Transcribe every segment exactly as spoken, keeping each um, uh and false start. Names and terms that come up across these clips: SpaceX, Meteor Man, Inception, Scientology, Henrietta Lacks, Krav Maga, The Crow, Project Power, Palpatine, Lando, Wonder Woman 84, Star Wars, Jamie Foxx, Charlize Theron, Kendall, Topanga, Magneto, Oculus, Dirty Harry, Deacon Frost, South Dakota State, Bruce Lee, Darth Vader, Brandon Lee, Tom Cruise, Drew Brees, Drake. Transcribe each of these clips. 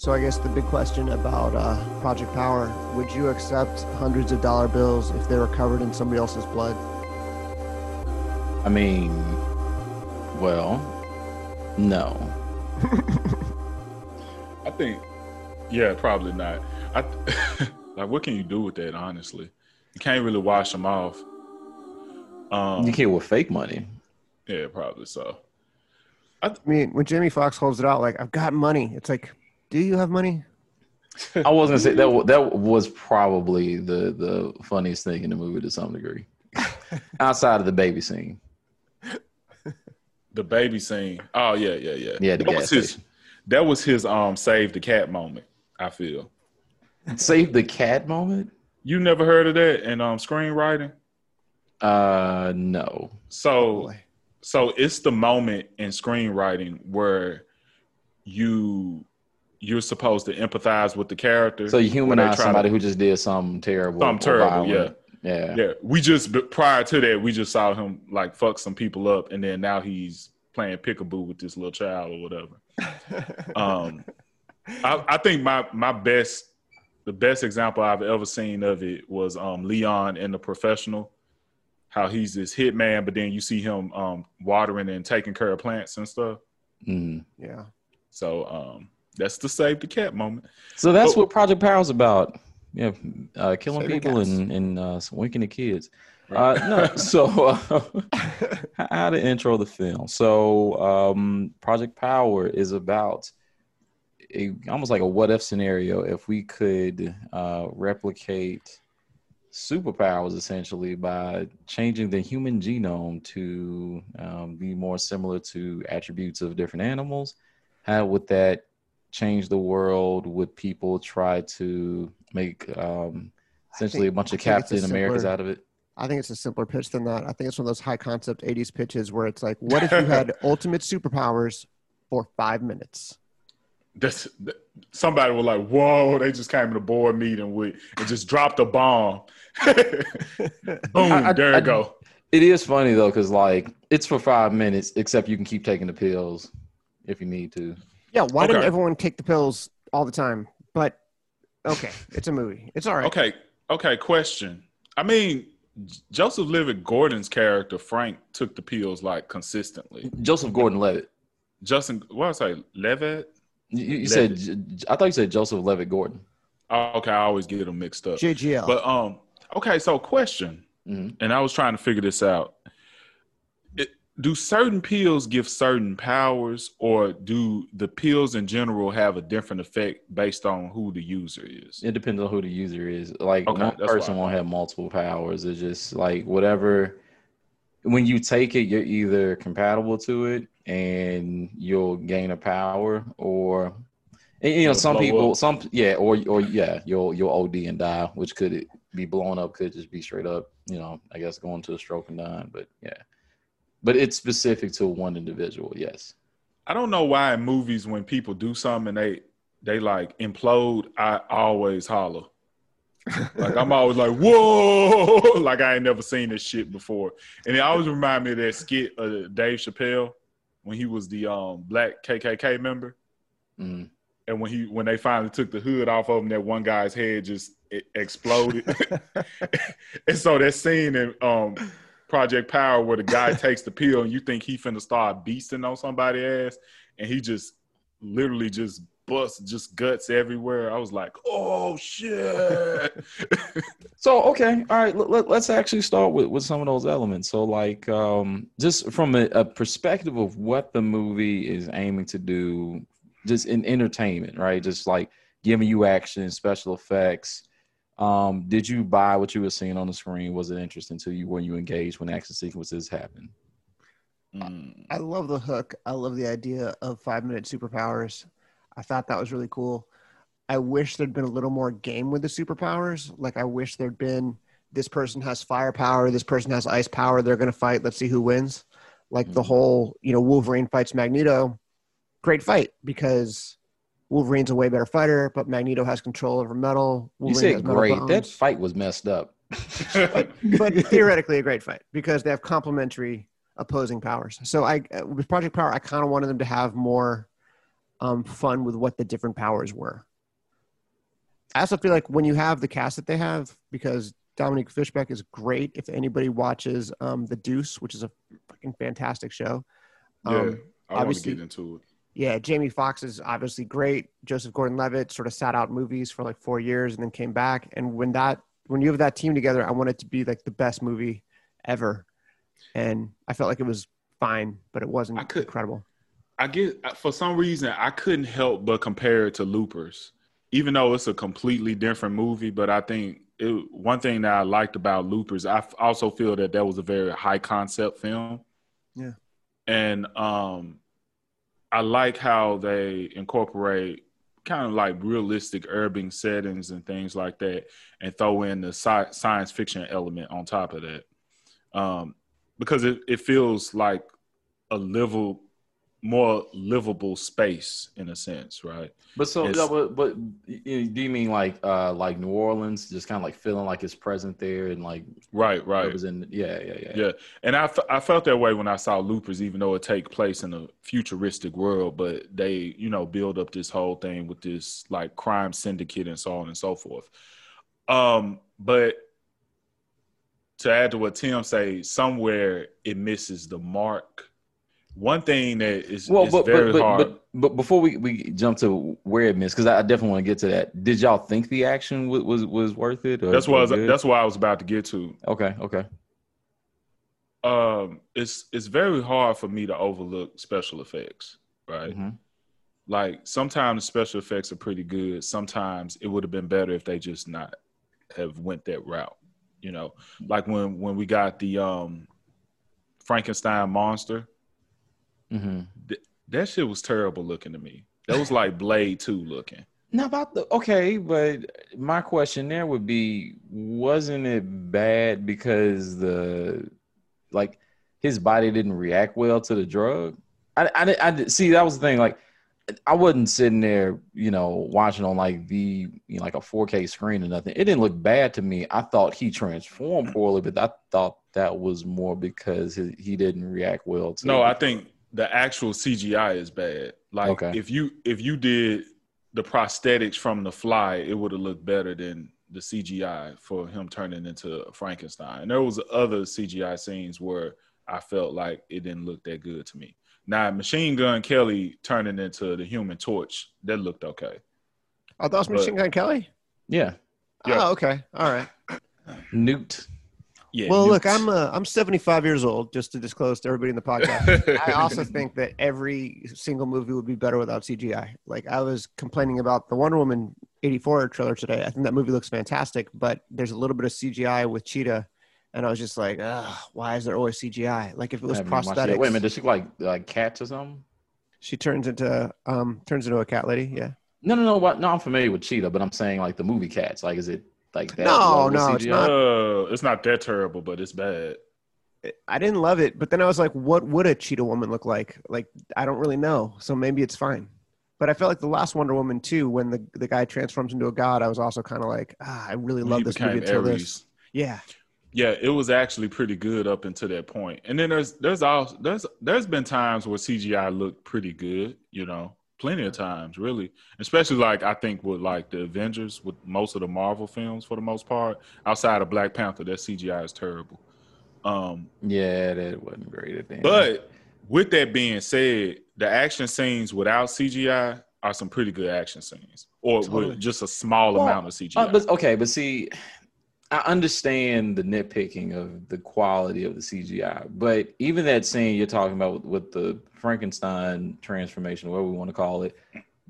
So I guess the big question about uh, Project Power, would you accept hundreds of dollar bills if they were covered in somebody else's blood? I mean, well, no. I think, yeah, probably not. I like, what can you do with that, honestly? You can't really wash them off. Um, you can't with fake money. Yeah, probably so. I, th- I mean, when Jamie Foxx holds it out, like, I've got money. It's like, do you have money? I was going to say, that that was probably the, the funniest thing in the movie to some degree. Outside of the baby scene. The baby scene. Oh, yeah, yeah, yeah. Yeah, the that gas was his, station. That was his um, save the cat moment, I feel. Save the cat moment? You never heard of that in um, screenwriting? Uh, no. So, so it's the moment in screenwriting where you... you're supposed to empathize with the character. So you humanize somebody to, who just did something terrible. Something terrible, yeah. yeah. Yeah. We just, prior to that, we just saw him, like, fuck some people up, and then now he's playing peekaboo with this little child or whatever. um, I, I think my my best, the best example I've ever seen of it was um, Leon in The Professional, how he's this hitman, but then you see him um, watering and taking care of plants and stuff. Mm. Yeah. So, um, that's the save the cat moment. So that's but, what Project Power's about. Yeah, uh, killing people and, and uh, winking at kids. Right. Uh, no, so uh, how to intro the film. So um, Project Power is about a, almost like a what-if scenario. If we could uh, replicate superpowers, essentially, by changing the human genome to um, be more similar to attributes of different animals, how would that change the world? Would people try to make um essentially think, a bunch of Captain Americas out of it? I think it's a simpler pitch than that. I think it's one of those high concept eighties pitches where it's like, what if you had ultimate superpowers for five minutes? That's that, somebody was like, whoa, they just came to a board meeting with and just dropped a bomb. Boom, I, I, there you go. It is funny though, because like it's for five minutes, except you can keep taking the pills if you need to. Yeah, why okay. didn't everyone take the pills all the time? But, okay, it's a movie. It's all right. Okay, okay, question. I mean, Joseph Levitt Gordon's character, Frank, took the pills, like, consistently. Joseph Gordon-Levitt. Justin, what did I say, Levitt? You, you Levitt. said, I thought you said Joseph Levitt Gordon. Oh, okay, I always get them mixed up. J G L. But, um, okay, so question, mm-hmm. and I was trying to figure this out. Do certain pills give certain powers, or do the pills in general have a different effect based on who the user is? It depends on who the user is. Like okay, one person won't have multiple powers. It's just like whatever. When you take it, you're either compatible to it and you'll gain a power, or and, you know, some people, up. some yeah, or or yeah, you'll you'll O D and die, which could be blown up, could just be straight up, you know, I guess going to a stroke and dying, but yeah. But it's specific to one individual, yes. I don't know why in movies when people do something and they they like implode, I always holler. Like I'm always like, whoa! Like I ain't never seen this shit before. And it always reminds me of that skit of Dave Chappelle when he was the um, black K K K member. Mm-hmm. And when he when they finally took the hood off of him, that one guy's head just it exploded. And so that scene in... Um, Project Power where the guy takes the pill and you think he finna start beasting on somebody's ass and he just literally just busts just guts everywhere. I was like, oh shit. So, okay. All right. Let, let, let's actually start with, with some of those elements. So like um, just from a, a perspective of what the movie is aiming to do, just in entertainment, right? Just like giving you action, special effects. Um, did you buy what you were seeing on the screen? Was it interesting to you? Were you engaged when action sequences happened? Mm. I love the hook. I love the idea of five-minute superpowers. I thought that was really cool. I wish there'd been a little more game with the superpowers. Like, I wish there'd been, this person has fire power, this person has ice power, they're going to fight, let's see who wins. Like, mm. the whole, you know, Wolverine fights Magneto. Great fight, because... Wolverine's a way better fighter, but Magneto has control over metal. Wolverine you said metal great. Bombs. That fight was messed up. but, but theoretically a great fight because they have complementary opposing powers. So I, with Project Power, I kind of wanted them to have more um, fun with what the different powers were. I also feel like when you have the cast that they have, because Dominic Fishback is great. If anybody watches um, The Deuce, which is a fucking fantastic show. Um, yeah, I want to get into it. Yeah, Jamie Foxx is obviously great. Joseph Gordon-Levitt sort of sat out movies for like four years and then came back. And when that, when you have that team together, I want it to be like the best movie ever. And I felt like it was fine, but it wasn't I could, incredible. I get, for some reason, I couldn't help but compare it to Loopers, even though it's a completely different movie. But I think it, one thing that I liked about Loopers, I f- also feel that that was a very high concept film. Yeah. And um, I like how they incorporate kind of like realistic urban settings and things like that, and throw in the sci- science fiction element on top of that. Um, because it, it feels like a livable, more livable space in a sense, right? But so, no, but, but you know, do you mean like uh, like New Orleans, just kind of like feeling like it's present there and like right, right, in, yeah, yeah, yeah, yeah. And I, f- I felt that way when I saw Loopers, even though it take place in a futuristic world, but they you know build up this whole thing with this like crime syndicate and so on and so forth. Um, but to add to what Tim say, somewhere it misses the mark. One thing that is, well, is but, very but, hard. But, but before we, we jump to where it missed, because I definitely want to get to that. Did y'all think the action w- was was worth it? Or that's what I was, that's what I was about to get to. Okay, okay. Um, it's it's very hard for me to overlook special effects, right? Mm-hmm. Like sometimes special effects are pretty good. Sometimes it would have been better if they just not have went that route. You know, like when when we got the um, Frankenstein monster. Mm-hmm. Th- that shit was terrible looking to me. That was like Blade two looking. Now about the okay, but my question there would be, wasn't it bad because the like his body didn't react well to the drug? I I, I see that was the thing. Like I wasn't sitting there, you know, watching on like the you know, like a four K screen or nothing. It didn't look bad to me. I thought he transformed poorly, but I thought that was more because he, he didn't react well to. No, it. I think. The actual C G I is bad. Like okay. if you if you did the prosthetics from The Fly, it would have looked better than the C G I for him turning into Frankenstein. And there was other C G I scenes where I felt like it didn't look that good to me. Now, Machine Gun Kelly turning into the Human Torch, that looked okay. Oh, that was Machine Gun Kelly? Yeah. yeah. Oh, okay. All right. Newt. Yeah, well, look, I'm uh, I'm seventy-five years old, just to disclose to everybody in the podcast. I also think that every single movie would be better without C G I. Like, I was complaining about the Wonder Woman eighty-four trailer today. I think that movie looks fantastic, but there's a little bit of C G I with Cheetah, and I was just like, why is there always C G I? Like, if it was prosthetics. Wait a minute, does she like like cats or something? She turns into um turns into a cat lady, yeah. No, no, no, what? No, I'm familiar with Cheetah, but I'm saying like the movie Cats. Like, is it? Like that no, no, it's not. Uh, it's not that terrible, but it's bad. I didn't love it, but then I was like, "What would a cheetah woman look like?" Like, I don't really know, so maybe it's fine. But I felt like the last Wonder Woman too, when the, the guy transforms into a god, I was also kind of like, ah, "I really love this movie until this." Yeah, yeah, it was actually pretty good up until that point. And then there's there's all there's there's been times where C G I looked pretty good, you know. Plenty of times, really. Especially, like, I think with, like, the Avengers, with most of the Marvel films, for the most part. Outside of Black Panther, that C G I is terrible. Um, yeah, that wasn't great at the end. But with that being said, the action scenes without C G I are some pretty good action scenes. Or totally. With just a small well, amount of C G I. Uh, but, okay, but see, I understand the nitpicking of the quality of the C G I, but even that scene you're talking about with, with the Frankenstein transformation, whatever we want to call it,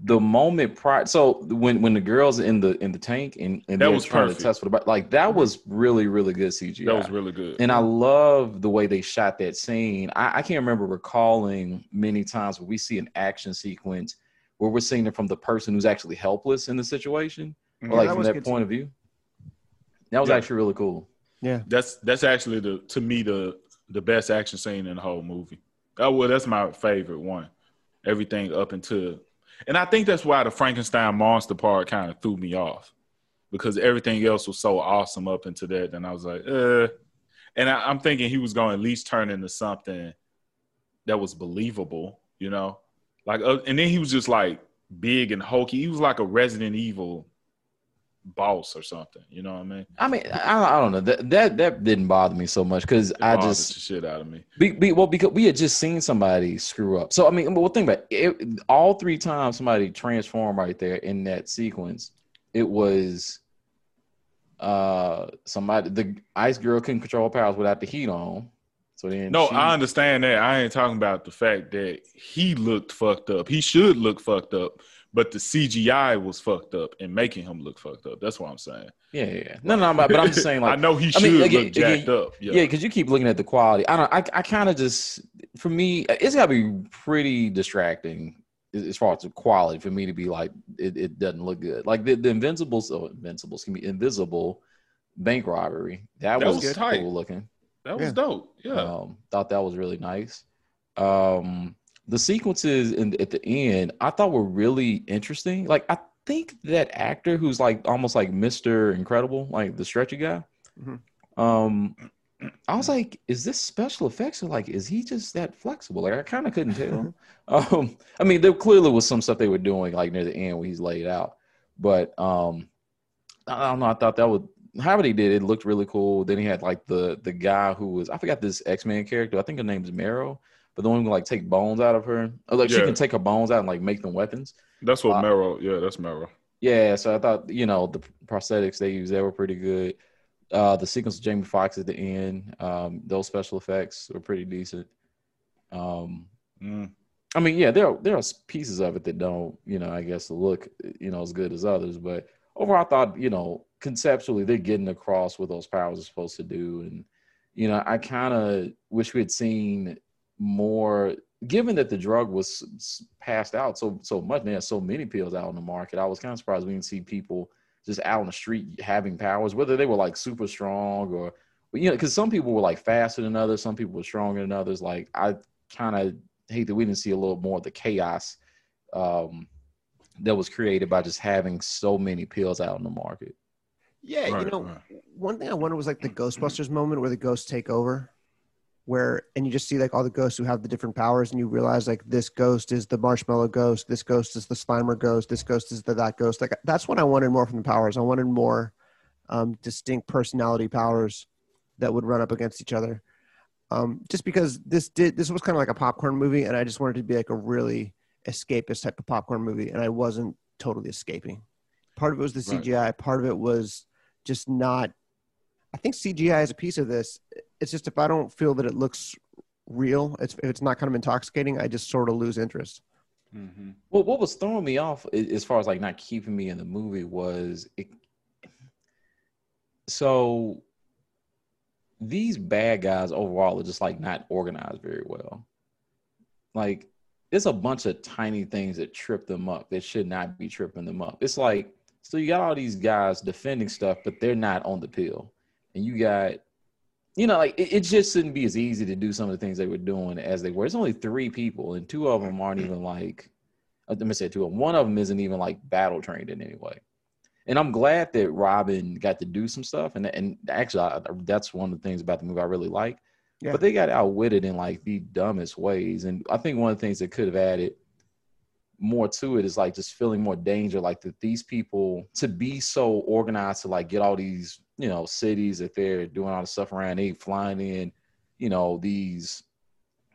the moment prior. So when, when the girl's in the in the tank and, and that was trying perfect. To test for the like that was really really good C G I. That was really good, and I love the way they shot that scene. I, I can't remember recalling many times where we see an action sequence where we're seeing it from the person who's actually helpless in the situation, mm-hmm. or like yeah, that from that point too. Of view. That was yeah. actually really cool. Yeah, that's that's actually the to me the the best action scene in the whole movie. Oh well, that's my favorite one. Everything up until, and I think that's why the Frankenstein monster part kind of threw me off, because everything else was so awesome up into that. And I was like, uh, and I, I'm thinking he was going to at least turn into something that was believable, you know. Like, uh, and then he was just like big and hulky. He was like a Resident Evil boss or something. You know what I mean? I mean, I, I don't know. That, that that didn't bother me so much because I just the shit out of me. Be, be, well, because we had just seen somebody screw up. So I mean, well, think about it. It, all three times somebody transformed right there in that sequence, it was uh somebody. The ice girl couldn't control powers without the heat on. So then no, she, I understand that. I ain't talking about the fact that he looked fucked up. He should look fucked up. But the C G I was fucked up and making him look fucked up. That's what I'm saying. Yeah, yeah. No, no, but I'm just saying, like, I know he should I mean, again, look jacked again, up. Yeah, because yeah, you keep looking at the quality. I don't. I, I kind of just, for me, it's got to be pretty distracting as far as the quality for me to be like, it, it doesn't look good. Like the the Invincibles, oh, Invincibles can be invisible bank robbery. That, that was, was tight. Cool looking. That was yeah. dope. Yeah, um, thought that was really nice. Um. The sequences in, at the end, I thought were really interesting. Like, I think that actor who's like almost like Mister Incredible, like the stretchy guy. Mm-hmm. Um, I was like, is this special effects? Or like, is he just that flexible? Like, I kind of couldn't tell. um, I mean, there clearly was some stuff they were doing like near the end where he's laid out. But um, I don't know. I thought that would however they did it looked really cool. Then he had like the the guy who was I forgot this X-Men character. I think her name's Marrow. But the one who like take bones out of her, or, like yeah. she can take her bones out and like make them weapons. That's what uh, Marrow. Yeah, that's Marrow. Yeah, so I thought you know the prosthetics they used there were pretty good. Uh, the sequence of Jamie Foxx at the end, um, those special effects were pretty decent. Um, mm. I mean, yeah, there are, there are pieces of it that don't you know I guess look you know as good as others, but overall I thought you know conceptually they're getting across what those powers are supposed to do, and you know I kind of wish we had seen more, given that the drug was passed out so so much, and there's so many pills out on the market. I was kind of surprised we didn't see people just out on the street having powers, whether they were like super strong or, you know, because some people were like faster than others, some people were stronger than others. Like I kind of hate that we didn't see a little more of the chaos um, that was created by just having so many pills out on the market. Yeah, right, you know, right. One thing I wondered was like the Ghostbusters moment where the ghosts take over. Where and you just see like all the ghosts who have the different powers, and you realize like this ghost is the marshmallow ghost, this ghost is the Slimer ghost, this ghost is the that ghost. Like that's what I wanted more from the powers. I wanted more um, distinct personality powers that would run up against each other. Um, just because this did this was kind of like a popcorn movie, and I just wanted it to be like a really escapist type of popcorn movie, and I wasn't totally escaping. Part of it was the C G I, right. Part of it was just not. I think C G I is a piece of this. It's just if I don't feel that it looks real, it's, if it's not kind of intoxicating, I just sort of lose interest. Mm-hmm. Well, what was throwing me off as far as like not keeping me in the movie was it. So these bad guys overall are just like not organized very well. Like there's a bunch of tiny things that trip them up that should not be tripping them up. It's like, so you got all these guys defending stuff, but they're not on the pill. And you got, you know, like it, it just shouldn't be as easy to do some of the things they were doing as they were. It's only three people, and two of them aren't even like, let me say two of them. One of them isn't even like battle trained in any way. And I'm glad that Robin got to do some stuff. And and actually, I, that's one of the things about the movie I really like. Yeah. But they got outwitted in like the dumbest ways. And I think one of the things that could have added more to it is like just feeling more danger, like that these people to be so organized to like get all these, you know, cities that they're doing all the stuff around, they flying in, you know, these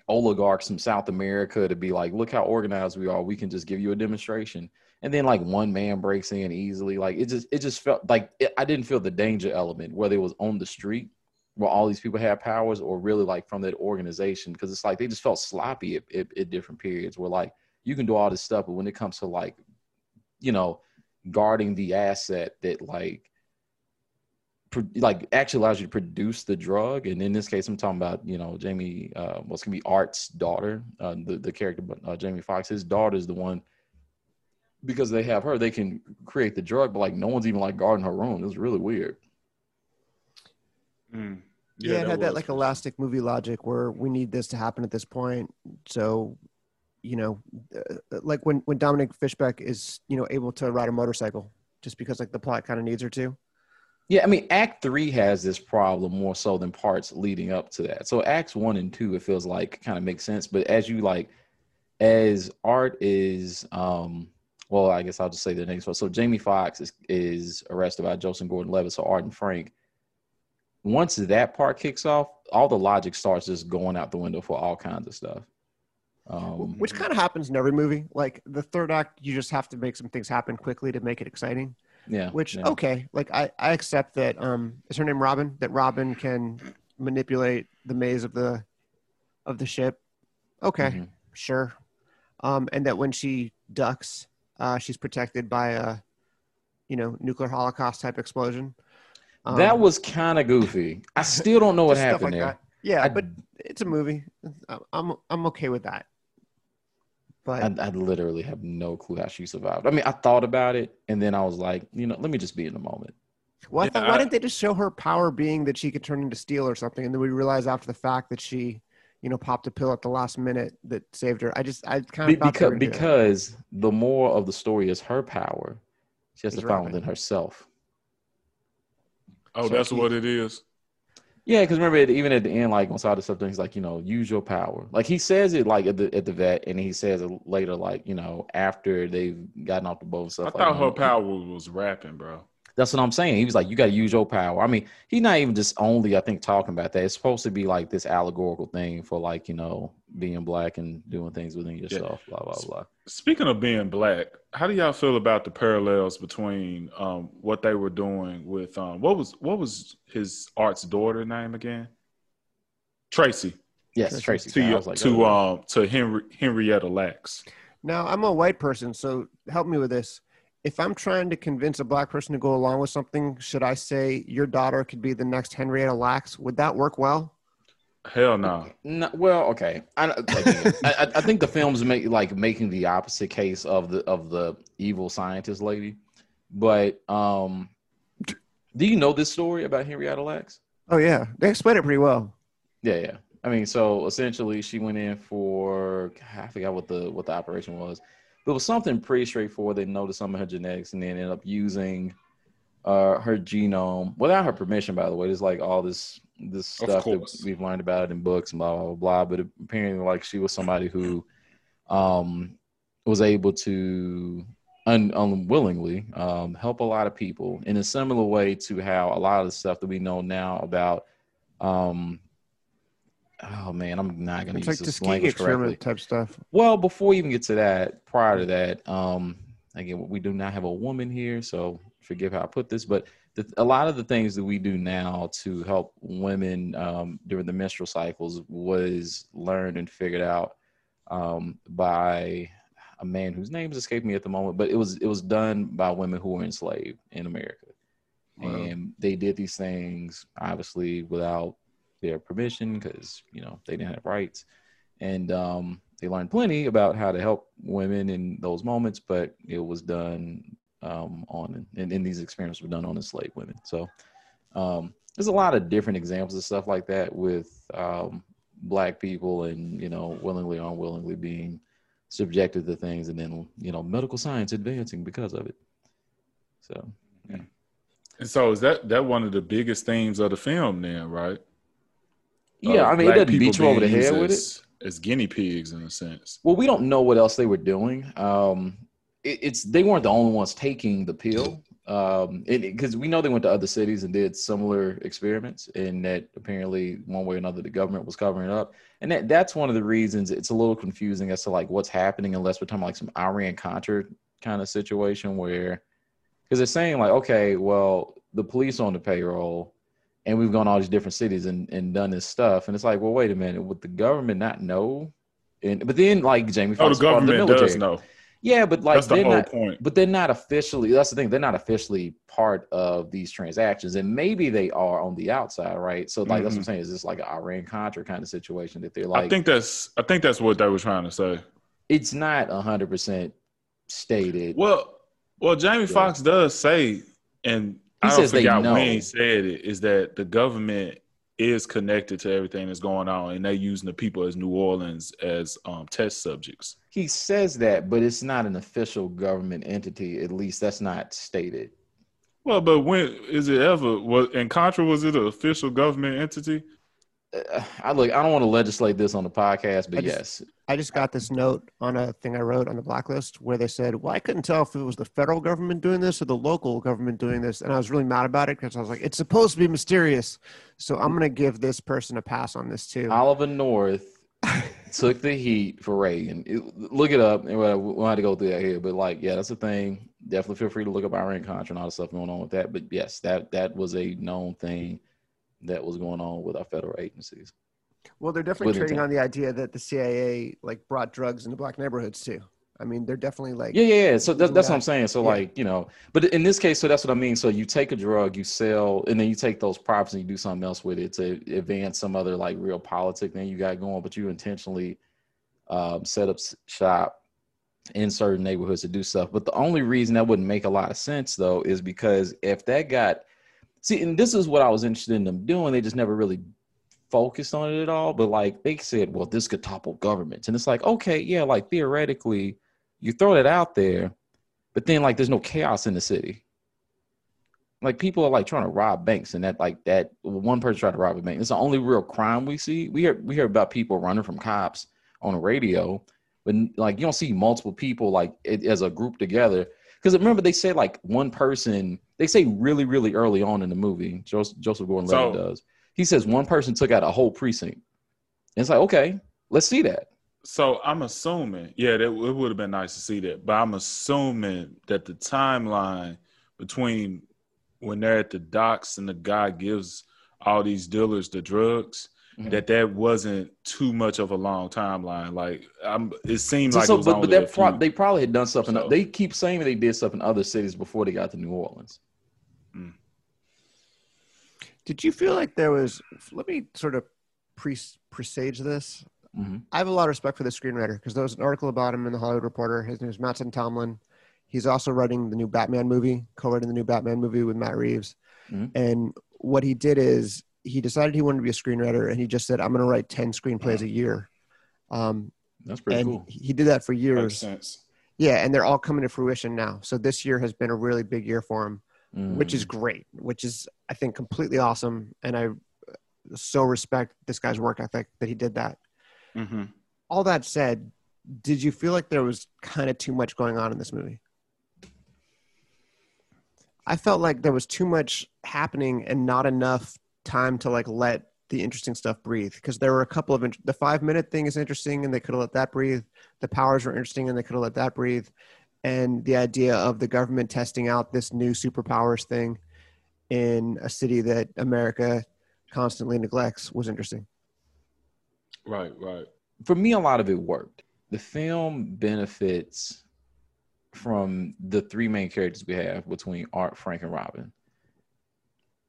oligarchs from South America to be like, look how organized we are. We can just give you a demonstration. And then like one man breaks in easily. Like it just, it just felt like it, I didn't feel the danger element, whether it was on the street where all these people had powers or really like from that organization. Cause it's like, they just felt sloppy at, at, at different periods where like, you can do all this stuff, but when it comes to like, you know, guarding the asset that like, pro- like actually allows you to produce the drug. And in this case, I'm talking about, you know, Jamie, uh, what's gonna be Art's daughter, uh, the, the character, uh, Jamie Foxx, his daughter is the one, because they have her, they can create the drug, but like no one's even like guarding her room. It was really weird. Mm. Yeah, yeah, it that had was. that like elastic movie logic where we need this to happen at this point. So, you know, uh, like when, when Dominic Fishback is, you know, able to ride a motorcycle just because like the plot kind of needs her to. Yeah. I mean, act three has this problem more so than parts leading up to that. So acts one and two, it feels like kind of makes sense. But as you like, as art is, um, well, I guess I'll just say the names. So Jamie Foxx is, is arrested by Joseph Gordon-Levitt, so Art and Frank. Once that part kicks off, all the logic starts just going out the window for all kinds of stuff. Um, Which kind of happens in every movie. Like the third act, you just have to make some things happen quickly to make it exciting. Yeah. Which, yeah. okay. Like I, I accept that, um, is her name Robin? That Robin can manipulate the maze of the, of the ship. Okay. Mm-hmm. Sure. Um, and that when she ducks, uh, she's protected by a, you know, nuclear holocaust type explosion. Um, that was kind of goofy. I still don't know what happened like there. That. Yeah, I, but it's a movie. I'm I'm okay with that. But I, I literally have no clue how she survived. I mean, I thought about it, and then I was like, you know, let me just be in the moment. Why, yeah, why I, didn't they just show her power being that she could turn into steel or something, and then we realize after the fact that she, you know, popped a pill at the last minute that saved her? I just, I kind of thought because, because the more of the story is her power, she has to find within herself. Oh, so that's he, what it is. Yeah, because remember, at, even at the end, like, on side of stuff, he's like, you know, use your power. Like, he says it, like, at the at the vet, and he says it later, like, you know, after they've gotten off the boat and stuff. I like, thought her like, power was rapping, bro. That's what I'm saying. He was like, you got to use your power. I mean, he's not even just only, I think, talking about that. It's supposed to be, like, this allegorical thing for, like, you know, being black and doing things within yourself, yeah. blah, blah, blah. Speaking of being black, how do y'all feel about the parallels between um, what they were doing with um, what was what was his Art's daughter name again? Tracy. Yes, Tracy. To, like, to, um, to Henry, Henrietta Lacks. Now, I'm a white person, so help me with this. If I'm trying to convince a black person to go along with something, should I say your daughter could be the next Henrietta Lacks? Would that work well? Hell no. No. Well, okay. I, again, I, I think the film's make, like making the opposite case of the of the evil scientist lady. But um, do you know this story about Henrietta Lacks? Oh yeah, they explained it pretty well. Yeah, yeah. I mean, so essentially, she went in for I forgot what the what the operation was. It was something pretty straightforward. They noticed some of her genetics and then ended up using uh, her genome without her permission, by the way. There's like all this this stuff that we've learned about it in books and blah, blah, blah. But apparently, like, she was somebody who um, was able to un- unwillingly um, help a lot of people in a similar way to how a lot of the stuff that we know now about um, oh man, I'm not gonna it's use like this language correctly. Type stuff. Well, before we even get to that, prior to that, um, again, we do not have a woman here, so forgive how I put this, but the, a lot of the things that we do now to help women um, during the menstrual cycles was learned and figured out um, by a man whose name is escaping me at the moment, but it was it was done by women who were enslaved in America, wow. and they did these things obviously without their permission because, you know, they didn't have rights. And um, they learned plenty about how to help women in those moments, but it was done um, on, and, and these experiments were done on enslaved women. So um, there's a lot of different examples of stuff like that with um, black people and, you know, willingly or unwillingly being subjected to things and then, you know, medical science advancing because of it. So, yeah. And so is that, that one of the biggest themes of the film then, right? Yeah, I mean, it doesn't beat you over the head with it. As guinea pigs, in a sense. Well, we don't know what else they were doing. Um, it, it's they weren't the only ones taking the pill, um, because we know they went to other cities and did similar experiments, and that apparently one way or another the government was covering it up, and that that's one of the reasons it's a little confusing as to like what's happening, unless we're talking like some Iran Contra kind of situation where, because they're saying like, okay, well, the police on the payroll. And we've gone all these different cities and, and done this stuff. And it's like, well, wait a minute. Would the government not know? And But then, like, Jamie Foxx. Oh, the government the does know. Yeah, but, like, that's the they're whole not, point. But they're not officially. That's the thing. They're not officially part of these transactions. And maybe they are on the outside, right? So, like, mm-hmm. that's what I'm saying. Is this like an Iran-Contra kind of situation that they're like. I think that's I think that's what they were trying to say. It's not one hundred percent stated. Well, well, Jamie yeah. Foxx does say, and He I don't forget when he said it, is that the government is connected to everything that's going on, and they're using the people as New Orleans as um, test subjects. He says that, but it's not an official government entity. At least that's not stated. Well, but when is it ever? Was, and Contra, was it an official government entity? Uh, I look. I don't want to legislate this on the podcast, but I just, yes. I just got this note on a thing I wrote on the blacklist where they said, well, I couldn't tell if it was the federal government doing this or the local government doing this. And I was really mad about it because I was like, it's supposed to be mysterious. So I'm going to give this person a pass on this too. Oliver North took the heat for Reagan. It, look it up. And anyway, we'll have to go through that here. But like, yeah, that's the thing. Definitely feel free to look up Iran Contra and all the stuff going on with that. But yes, that, that was a known thing that was going on with our federal agencies. Well, they're definitely trading on the idea that the C I A like brought drugs into black neighborhoods too. I mean, they're definitely like yeah, yeah. yeah. So that, that's what I'm saying. So yeah. like you know, but in this case, so that's what I mean. So you take a drug, you sell, and then you take those profits and you do something else with it to advance some other like real politic thing you got going. But you intentionally um, set up shop in certain neighborhoods to do stuff. But the only reason that wouldn't make a lot of sense though is because if that got see, and this is what I was interested in them doing. They just never really focused on it at all, but like they said, well, this could topple governments, and it's like, okay, yeah, like theoretically you throw that out there, but then like there's no chaos in the city. Like people are like trying to rob banks, and that like that one person tried to rob a bank. It's the only real crime we see. We hear we hear about people running from cops on the radio, but like you don't see multiple people like it, as a group together. Because remember, they say like one person. They say really, really early on in the movie, Joseph, Joseph Gordon-Levitt so- does. He says one person took out a whole precinct. And it's like, okay, let's see that. So I'm assuming, yeah, that, it would have been nice to see that. But I'm assuming that the timeline between when they're at the docks and the guy gives all these dealers the drugs, mm-hmm. that that wasn't too much of a long timeline. Like, I'm, it seemed so, like so, it was but, only but a pro- few. They probably had done stuff. So. In, they keep saying they did stuff in other cities before they got to New Orleans. Mm. Did you feel like there was – let me sort of pre- presage this. Mm-hmm. I have a lot of respect for the screenwriter because there was an article about him in the Hollywood Reporter. His name is Matson Tomlin. He's also writing the new Batman movie, co-writing the new Batman movie with Matt Reeves. Mm-hmm. And what he did is he decided he wanted to be a screenwriter, and he just said, I'm going to write ten screenplays a year. Um, That's pretty and cool. He did that for years. Makes sense. Yeah, and they're all coming to fruition now. So this year has been a really big year for him. Mm. Which is great, which is, I think, completely awesome. And I so respect this guy's work ethic that he did that. Mm-hmm. All that said, did you feel like there was kind of too much going on in this movie? I felt like there was too much happening and not enough time to like let the interesting stuff breathe. Because there were a couple of, int- the five minute thing is interesting and they could have let that breathe. The powers were interesting and they could have let that breathe. And the idea of the government testing out this new superpowers thing in a city that America constantly neglects was interesting. Right, right. For me, a lot of it worked. The film benefits from the three main characters we have between Art, Frank, and Robin.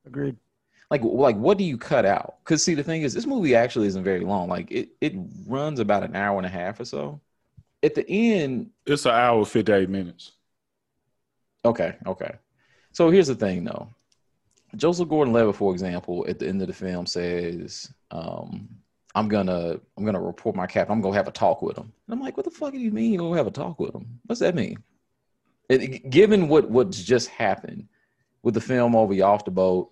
Agreed. Like, like, what do you cut out? Because, see, the thing is, this movie actually isn't very long. Like, it, it runs about an hour and a half or so. At the end, it's an hour and fifty-eight minutes. Okay, okay. So here's the thing, though. Joseph Gordon-Levitt, for example, at the end of the film says, um, "I'm gonna, I'm gonna report my captain. I'm gonna have a talk with him." And I'm like, "What the fuck do you mean you're gonna have a talk with him? What's that mean?" It, given what what's just happened with the film over, you off the boat,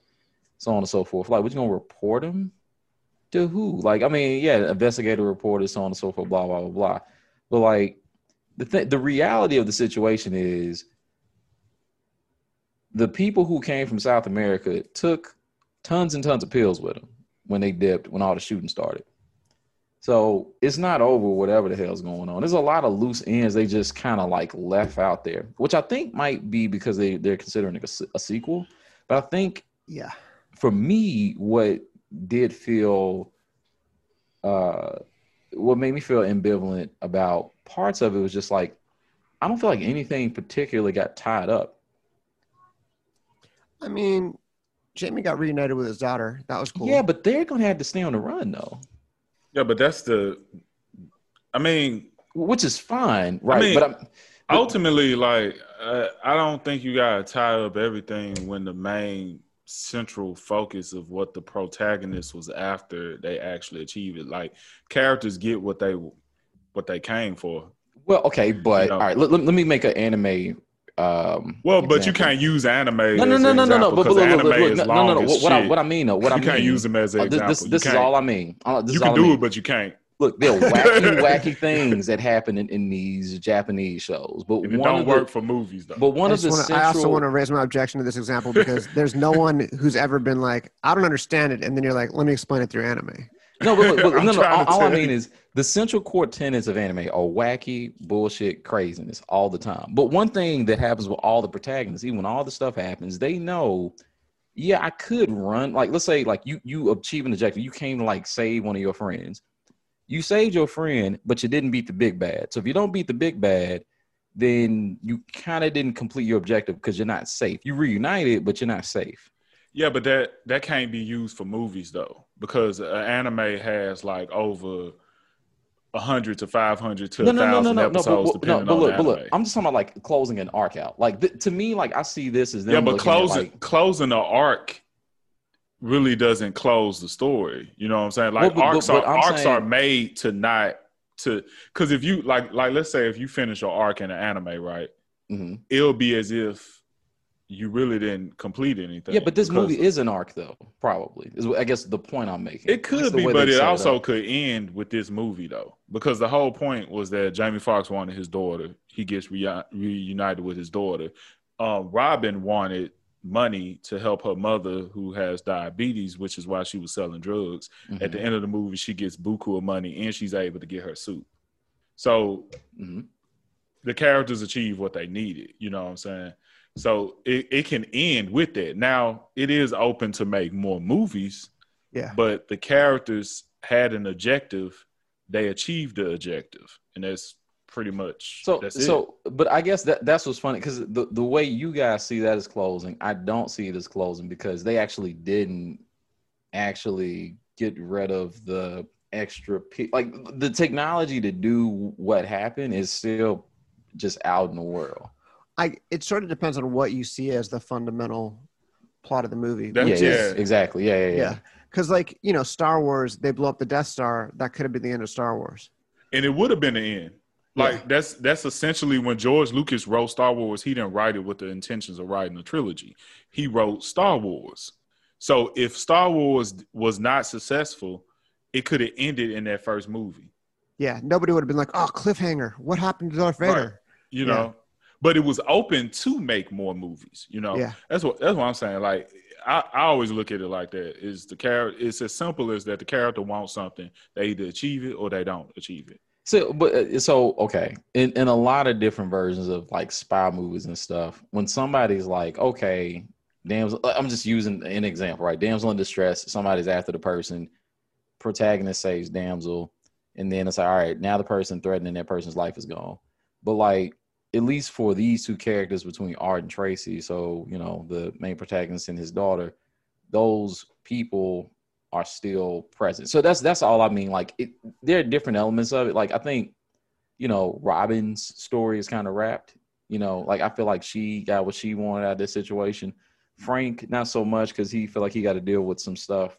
so on and so forth, like, what you gonna report him to who? Like, I mean, yeah, investigative reporters, so on and so forth, blah blah blah blah. But like the th- the reality of the situation is the people who came from South America took tons and tons of pills with them when they dipped, when all the shooting started. So it's not over whatever the hell's going on. There's a lot of loose ends they just kind of like left out there, which I think might be because they, they're considering a, a sequel. But I think yeah, for me, what did feel... uh. what made me feel ambivalent about parts of it was just like, I don't feel like anything particularly got tied up. I mean, Jamie got reunited with his daughter. That was cool. Yeah, but they're going to have to stay on the run, though. Yeah, but that's the, I mean. Which is fine, right? I mean, but I'm, but, ultimately, like, uh, I don't think you got to tie up everything when the main central focus of what the protagonist was after they actually achieve it. Like, characters get what they what they came for. Well, okay, but you know? All right, let, let me make an anime um well example. But you can't use anime no no no no no, no no but, but look, look, look, no no no what, what, I, what I mean though what I mean, you can't use them as an uh, this, example this, this is all I mean uh, this you is can all do I mean. It but you can't Look, there are wacky, wacky things that happen in, in these Japanese shows, but one don't of the, work for movies, though. But one I of the wanna, central... I also want to raise my objection to this example because there's no one who's ever been like, I don't understand it, and then you're like, let me explain it through anime. No, but look, look, no, no. All, all I mean is the central core tenets of anime are wacky, bullshit, craziness all the time. But one thing that happens with all the protagonists, even when all the stuff happens, they know, yeah, I could run. Like, let's say, like you, you achieve an objective. You came to like save one of your friends. You saved your friend, but you didn't beat the big bad. So if you don't beat the big bad, then you kind of didn't complete your objective because you're not safe. You reunited, but you're not safe. Yeah, but that that can't be used for movies though, because uh, anime has like over a hundred to five hundred to a thousand episodes depending on anime. But look, I'm just talking about like closing an arc out. Like th- to me, like I see this as them yeah, but closing like, closing the arc really doesn't close the story. You know what I'm saying? Like well, but, arcs but, but, are but arcs saying, are made to not to because if you like like let's say if you finish your arc in an anime, right? Mm-hmm. It'll be as if you really didn't complete anything. Yeah, but this movie is an arc, though, probably. Is, I guess, the point I'm making. It could be, but it also could end with this movie, though, because the whole point was that Jamie Foxx wanted his daughter. He gets re- reunited with his daughter. Um, Robin wanted money to help her mother, who has diabetes, which is why she was selling drugs. Mm-hmm. At the end of the movie, she gets buku of money, and she's able to get her soup. So mm-hmm. the characters achieve what they needed. You know what I'm saying? So it, it can end with that. Now, it is open to make more movies, yeah. But the characters had an objective. They achieved the objective, and that's pretty much so, that's so, it. But I guess that, that's what's funny, because the, the way you guys see that as closing, I don't see it as closing because they actually didn't actually get rid of the extra... Pe- like, the technology to do what happened is still just out in the world. I, it sort of depends on what you see as the fundamental plot of the movie. That, yeah, is, yeah, exactly. Yeah, yeah, yeah. Because, yeah. like, you know, Star Wars, they blow up the Death Star. That could have been the end of Star Wars. And it would have been the end. Like, yeah. that's that's essentially when George Lucas wrote Star Wars, he didn't write it with the intentions of writing a trilogy. He wrote Star Wars. So if Star Wars was not successful, it could have ended in that first movie. Yeah, nobody would have been like, oh, cliffhanger. What happened to Darth Vader? Right. You know? Yeah. But it was open to make more movies, you know. Yeah. That's what that's what I'm saying. Like I, I always look at it like that. Is the character? It's as simple as that. The character wants something. They either achieve it or they don't achieve it. So, but so okay. In in a lot of different versions of like spy movies and stuff, when somebody's like, okay, damsel, I'm just using an example, right? Damsel in distress. Somebody's after the person. Protagonist saves damsel, and then it's like, all right, now the person threatening that person's life is gone. But like. At least for these two characters between Art and Tracy, so, you know, the main protagonist and his daughter, those people are still present. So that's that's all I mean. Like, it, there are different elements of it. Like, I think, you know, Robin's story is kind of wrapped. You know, like, I feel like she got what she wanted out of this situation. Frank, not so much, because he felt like he got to deal with some stuff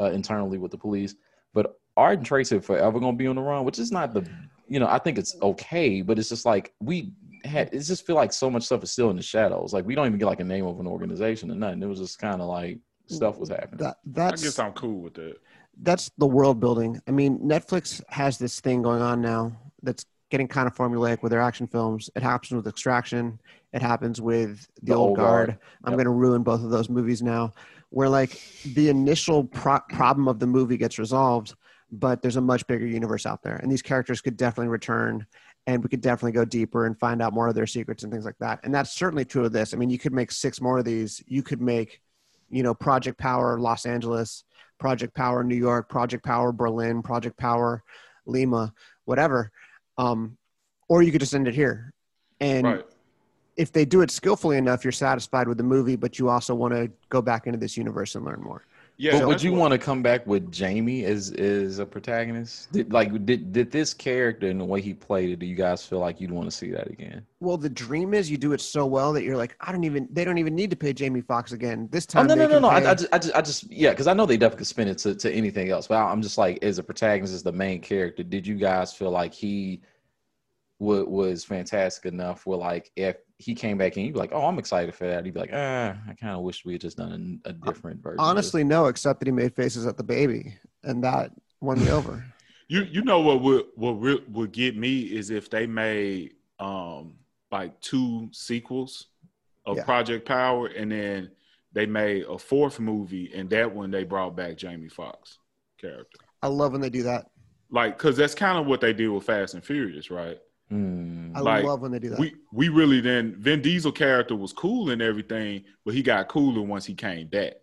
uh, internally with the police. But Art and Tracy are forever going to be on the run, which is not the... You know, I think it's okay, but it's just like we had, it just feel like so much stuff is still in the shadows. Like we don't even get like a name of an organization or nothing. It was just kind of like stuff was happening. That, that's, I guess I'm cool with that. That's the world building. I mean, Netflix has this thing going on now that's getting kind of formulaic with their action films. It happens with Extraction. It happens with The, the Old Guard. Guard. I'm yep. going to ruin both of those movies now, where like the initial pro- problem of the movie gets resolved, but there's a much bigger universe out there. And these characters could definitely return, and we could definitely go deeper and find out more of their secrets and things like that. And that's certainly true of this. I mean, you could make six more of these. You could make, you know, Project Power Los Angeles, Project Power New York, Project Power Berlin, Project Power Lima, whatever. Um, or you could just end it here. And right. if they do it skillfully enough, you're satisfied with the movie, but you also want to go back into this universe and learn more. Yeah, but so would you want to come back with Jamie as, as a protagonist? Did, like, did did this character and the way he played it, do you guys feel like you'd want to see that again? Well, the dream is you do it so well that you're like, I don't even, they don't even need to pay Jamie Foxx again. This time oh, no, they no, can no, no, no. I, I, just, I, just, I just, yeah, because I know they definitely could spin it to, to anything else. But I'm just like, as a protagonist, as the main character, did you guys feel like he w- was fantastic enough where, like, if he came back and you'd be like, oh, I'm excited for that. He'd be like, ah, I kind of wish we had just done a, a different version. Honestly, no, except that he made faces at the baby, and that won me over. You you know what would what would get me is if they made um like two sequels of yeah. Project Power, and then they made a fourth movie, and that one they brought back Jamie Foxx character. I love when they do that. Like, because that's kind of what they did with Fast and Furious, right? Mm. I like, love when they do that. We we really then Vin Diesel character was cool and everything, but he got cooler once he came back.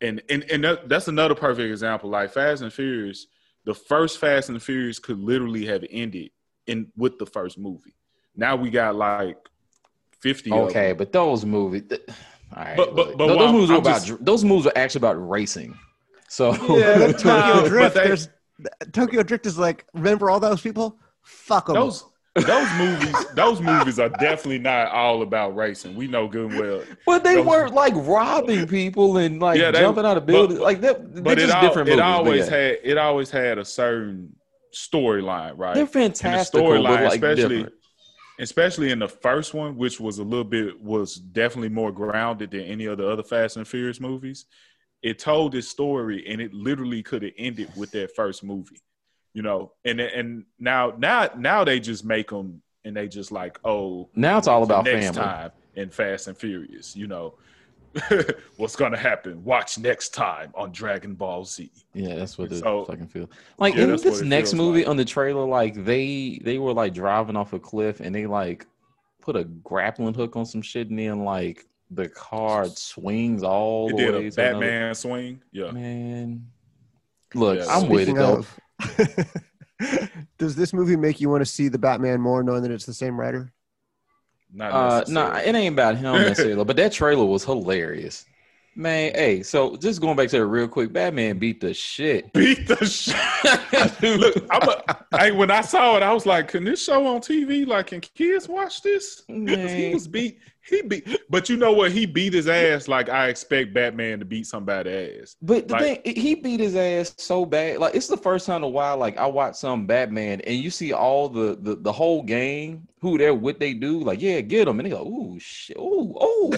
And and and that, that's another perfect example. Like Fast and Furious, the first Fast and Furious could literally have ended in with the first movie. Now we got like fifty. Okay, but those movies, th- all right. But, but, but those, those movies were about just, those movies were actually about racing. So yeah, that's Tokyo Drift. They, There's Tokyo Drift is like, remember all those people? Fuck them. Those those movies, those movies are definitely not all about racing. We know good and well. But they those, weren't like robbing people and like yeah, they, jumping out of buildings. But, like that, they're but just it all, different movies. It always yeah. had it always had a certain storyline, right? They're fantastic. The storyline, like especially different. Especially in the first one, which was a little bit was definitely more grounded than any of the other Fast and Furious movies. It told its story, and it literally could have ended with that first movie. You know, and and now now now they just make them, and they just like, oh, now it's all about next family. Time in Fast and Furious, you know, what's gonna happen? Watch next time on Dragon Ball Z. Yeah, that's what it so, fucking feels like. Yeah, in this next movie like. On the trailer, like they they were like driving off a cliff, and they like put a grappling hook on some shit, and then like the car swings all it the did way. A to Batman another. Swing, yeah, man. Look, yeah, I'm with it though. Of- Does this movie make you want to see The Batman more, knowing that it's the same writer? Not uh, no, nah, it ain't about him necessarily, but that trailer was hilarious. Man, hey, so just going back to it real quick, Batman beat the shit. Beat the shit. Dude, look, I'm a, I, when I saw it, I was like, can this show on T V? Like, can kids watch this? He was beat. He beat. But you know what? He beat his ass like I expect Batman to beat somebody's ass. But the like, thing, he beat his ass so bad. Like, it's the first time in a while, like, I watch some Batman, and you see all the, the, the whole gang, who they're, what they do. Like, yeah, get them. And they go, ooh, shit. Ooh, ooh.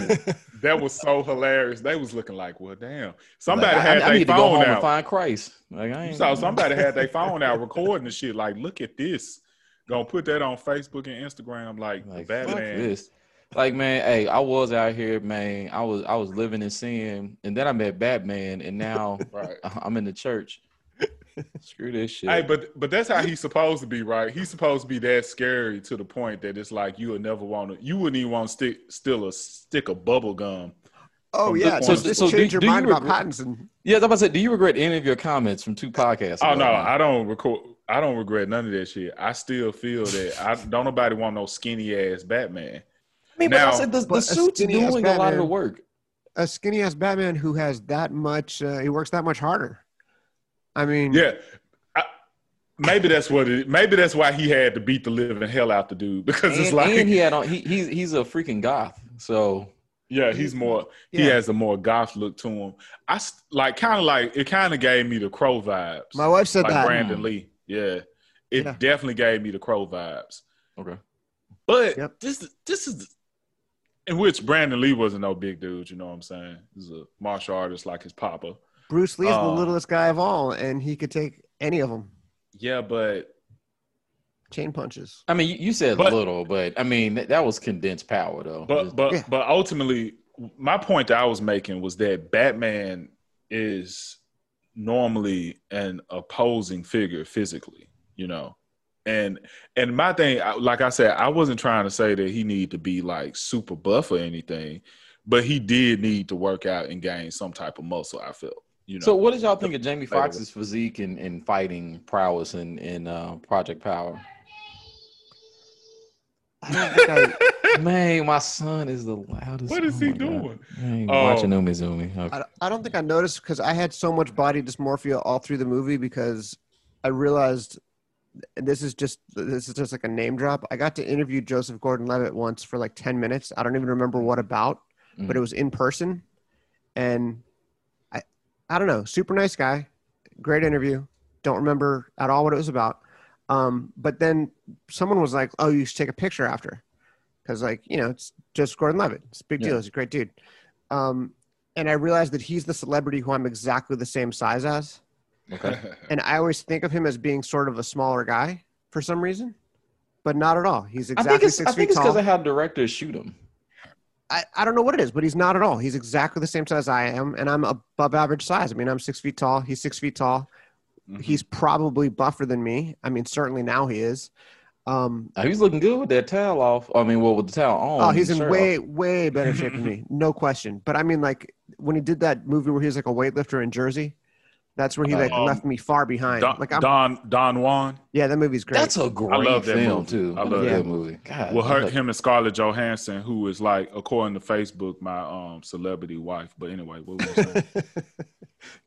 That was so hilarious. They was looking like, well, damn. Somebody like, had their phone out. I need to go home and find Christ. Like, I ain't so somebody had their phone out recording the shit. Like, look at this. Gonna put that on Facebook and Instagram. Like, like Batman. This. Like, man, hey, I was out here, man. I was I was living in sin. And then I met Batman. And now right. I'm in the church. Screw this shit. Hey, but but that's how he's supposed to be, right? He's supposed to be that scary to the point that it's like you would never want to. You wouldn't even want to stick still a stick of bubble gum. Oh yeah, so, so, so change do, your do mind you about regret, Pattinson. Yeah, I was about to say, do you regret any of your comments from two podcasts? Oh no, that? I don't record. I don't regret none of that shit. I still feel that I don't. Nobody want no skinny ass Batman. I mean, now, but I said the, the suit's doing Batman, a lot of the work. A skinny ass Batman who has that much, uh, he works that much harder. I mean, yeah, I, maybe that's what it. Maybe that's why he had to beat the living hell out the dude because and, it's like and he had on. He he's he's a freaking goth, so. Yeah, he's more. Yeah. He has a more goth look to him. I like kind of like it. Kind of gave me the Crow vibes. My wife said like that. Brandon Lee. Yeah, it yeah. definitely gave me the Crow vibes. Okay, but yep. this this is in which Brandon Lee wasn't no big dude. You know what I'm saying? He's a martial artist like his papa. Bruce Lee is um, the littlest guy of all, and he could take any of them. Yeah, but chain punches. I mean, you said but, little, but I mean that, that was condensed power, though. But but yeah. but ultimately, my point that I was making was that Batman is normally an opposing figure physically, you know, and and my thing, like I said, I wasn't trying to say that he needed to be like super buff or anything, but he did need to work out and gain some type of muscle. I felt. You know, so what did y'all think of Jamie Foxx's physique and, and fighting prowess in, in uh, Project Power? I I, man, my son is the loudest. What is oh he doing? Man, um, watching Umi Zumi. Okay. I, I don't think I noticed because I had so much body dysmorphia all through the movie because I realized this is just this is just like a name drop. I got to interview Joseph Gordon-Levitt once for like ten minutes. I don't even remember what about, mm. but it was in person. And I don't know, super nice guy, great interview. Don't remember at all what it was about. Um, but then someone was like, oh, you should take a picture after. Because, like, you know, it's just Gordon-Levitt. It's a big yeah. deal. He's a great dude. Um, and I realized that he's the celebrity who I'm exactly the same size as. Okay. And I always think of him as being sort of a smaller guy for some reason, but not at all. He's exactly I think it's, six I think feet it's because of how directors shoot him. I, I don't know what it is, but he's not at all. He's exactly the same size I am, and I'm above average size. I mean, I'm six feet tall. He's six feet tall. Mm-hmm. He's probably buffer than me. I mean, certainly now he is. Um, he was looking good with that towel off. I mean, well, with the towel on. Oh, he's in way, off. way better shape than me. No question. But I mean, like, when he did that movie where he was like a weightlifter in Jersey, that's where he like um, left me far behind. Don, like I'm, Don Don Juan. Yeah, that movie's great. That's a great I love that film movie. too. I love yeah. that movie. God, well, her, him and Scarlett Johansson, who is like, according to Facebook, my um celebrity wife. But anyway, what was I saying?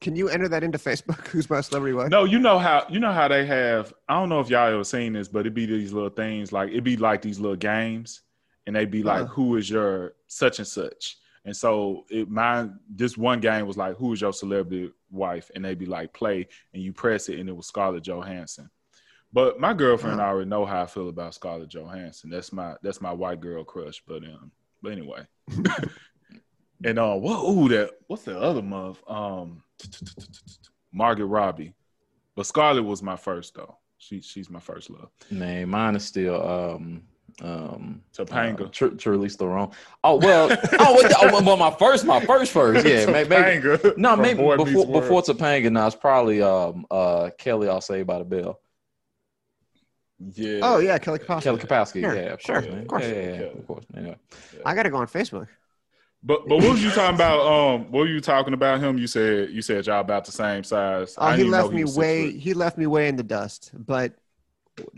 Can you enter that into Facebook? Who's my celebrity wife? No, you know how you know how they have. I don't know if y'all ever seen this, but it'd be these little things like it'd be like these little games, and they'd be like, uh-huh. "Who is your such and such?" And so it mine this one game was like, "Who is your celebrity wife?" And they'd be like, "Play," and you press it, and it was Scarlett Johansson. But my girlfriend uh-huh. already know how I feel about Scarlett Johansson. That's my that's my white girl crush. But um, but anyway. And uh, what? Ooh, that what's the other month? Um, Margot Robbie, but Scarlett was my first though. She she's my first love. Nay, mine is still um um Topanga, uh, Charlize Theron. Oh well, oh well, oh, well, my first, my first, first, yeah, maybe, maybe no, maybe before before Topanga. Now it's probably um uh Kelly. I'll say by the bell. Yeah. Oh yeah, Kelly Kapowski. Kelly Kapowski. Sure. Yeah, of course, sure, of course, yeah, yeah, yeah, of course. Anyway. Yeah. I gotta go on Facebook. But but what was you talking about? Um, what were you talking about him? You said you said y'all about the same size. Oh, uh, he left me way. He left me way in the dust. But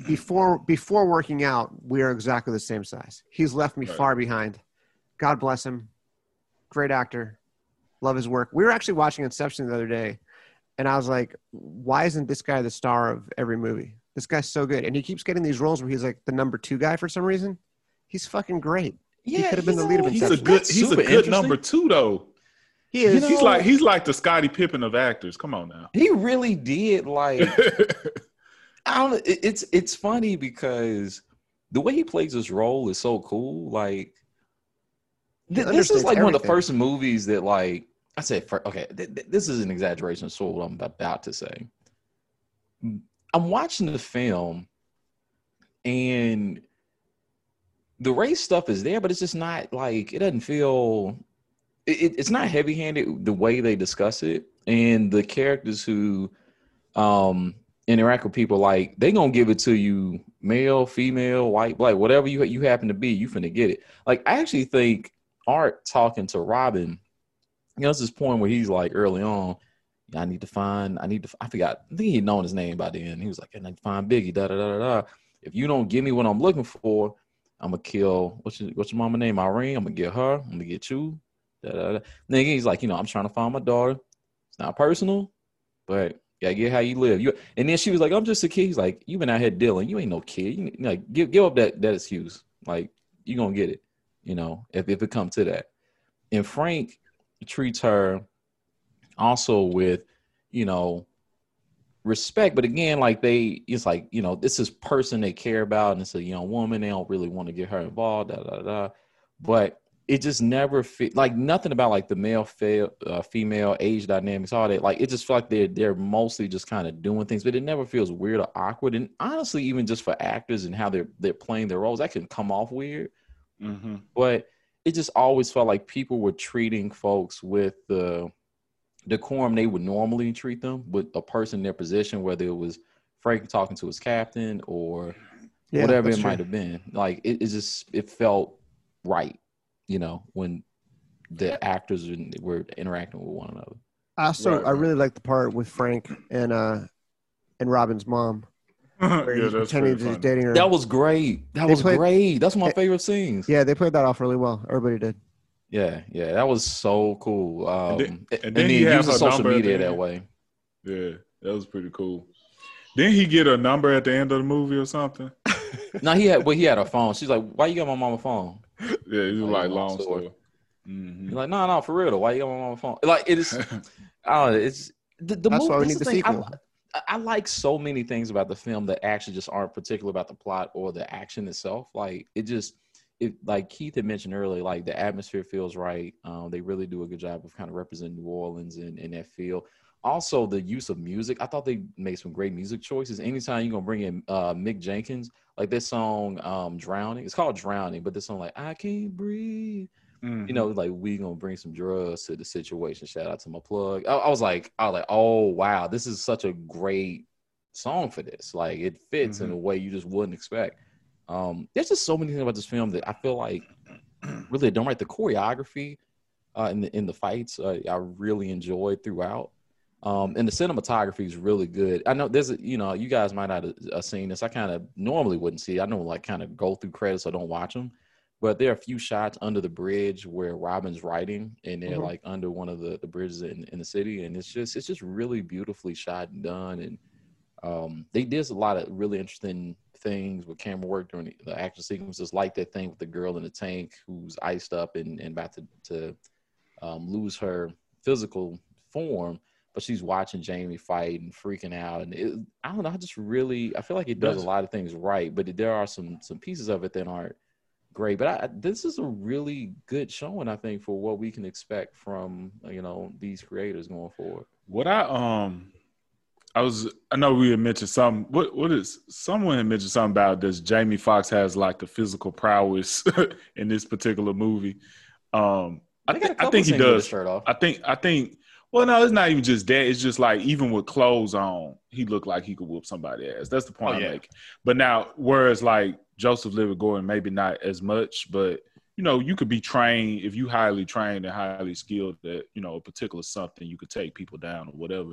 before before working out, we are exactly the same size. He's left me right. far behind. God bless him. Great actor. Love his work. We were actually watching Inception the other day, and I was like, why isn't this guy the star of every movie? This guy's so good, and he keeps getting these roles where he's like the number two guy for some reason. He's fucking great. Yeah, he could have been the lead of Inception. He's a good, he's a good number two, though. He is. You know, he's like he's like the Scottie Pippen of actors. Come on now. He really did like. I don't. It's it's funny because the way he plays his role is so cool. Like th- this is like everything. One of the first movies that like I said. For, okay, th- th- this is an exaggeration. So what I'm about to say. I'm watching the film, and. The race stuff is there, but it's just not like it doesn't feel it, it's not heavy handed the way they discuss it. And the characters who um, interact with people, like they gonna give it to you, male, female, white, black, whatever you you happen to be, you finna get it. Like I actually think Art talking to Robin, you know, it's this point where he's like early on, I need to find, I need to, I forgot, I think he'd known his name by then. He was like, I need to find Biggie, da da da da da. If you don't give me what I'm looking for. I'm gonna kill what's your, what's your mama's name? Irene. I'm gonna get her. I'm gonna get you. Da, da, da. Then again, he's like, you know, I'm trying to find my daughter. It's not personal, but yeah, get how you live. You and then she was like, I'm just a kid. He's like, you've been out here dealing. You ain't no kid. You, like, give give up that that excuse. Like, you gonna get it. You know, if if it comes to that. And Frank treats her also with, you know, respect, but again, like they, it's like, you know, this is person they care about, and it's a young woman. They don't really want to get her involved, da da da. But it just never fit. Like nothing about like the male, fe- uh, female, age dynamics, all that. Like it just felt like they're they're mostly just kind of doing things, but it never feels weird or awkward. And honestly, even just for actors and how they're they're playing their roles, that can come off weird. Mm-hmm. But it just always felt like people were treating folks with the. Uh, decorum they would normally treat them with a person in their position, whether it was Frank talking to his captain or yeah, whatever it might have been. Like it, it just it felt right, you know, when the actors were interacting with one another. Also, right. I really like the part with Frank and uh and Robin's mom. Where yeah, he's he's dating her. That was great. That they was played, great. That's one of my favorite scenes. Yeah, they played that off really well. Everybody did. Yeah, yeah, that was so cool. Um, and then, and and then he, he used social media that way. Yeah, that was pretty cool. Didn't he get a number at the end of the movie or something? No, he had. Well, he had a phone. She's like, "Why you got my mama phone?" Yeah, it was like, like long story. Mm-hmm. He's like, "No, no, for real though. Why you got my mama phone?" Like it is. I don't know. It's the the that's movie. Why we need the, the sequel. I, I like so many things about the film that actually just aren't particular about the plot or the action itself. Like it just. It, like Keith had mentioned earlier, like the atmosphere feels right. Um, they really do a good job of kind of representing New Orleans in, in that field. Also, the use of music. I thought they made some great music choices. Anytime you're going to bring in uh, Mick Jenkins, like this song, um, Drowning. It's called Drowning, but this song, like, I Can't Breathe. Mm-hmm. You know, like, we going to bring some drugs to the situation. Shout out to my plug. I, I was like, I was like, oh, wow, this is such a great song for this. Like, it fits mm-hmm. in a way you just wouldn't expect. Um, there's just so many things about this film that I feel like really don't like the choreography uh, in, the, in the fights. Uh, I really enjoyed throughout. Um, and the cinematography is really good. I know there's, a, you know, you guys might not have uh, seen this. I kind of normally wouldn't see it. I don't like kind of go through credits. So I don't watch them, but there are a few shots under the bridge where Robin's writing and they're mm-hmm. like under one of the, the bridges in, in the city. And it's just, it's just really beautifully shot and done. And um, they did a lot of really interesting things with camera work during the, the action sequences, like that thing with the girl in the tank who's iced up and, and about to, to um, lose her physical form. But she's watching Jamie fight and freaking out. And it, I don't know, I just really, I feel like it does a lot of things right, but there are some some pieces of it that aren't great. But I, this is a really good showing, I think, for what we can expect from, you know, these creators going forward. What I, um, I was, I know we had mentioned something, what, what is, someone had mentioned something about this, Jamie Foxx has like the physical prowess in this particular movie. Um, I, th- I think he does. I think, I think, Well, no, it's not even just that. It's just like even with clothes on, he looked like he could whoop somebody's ass. That's the point oh, yeah. I'm making. But now, whereas like Joseph Gordon Levitt, maybe not as much, but you know, you could be trained if you highly trained and highly skilled at you know a particular something, you could take people down or whatever.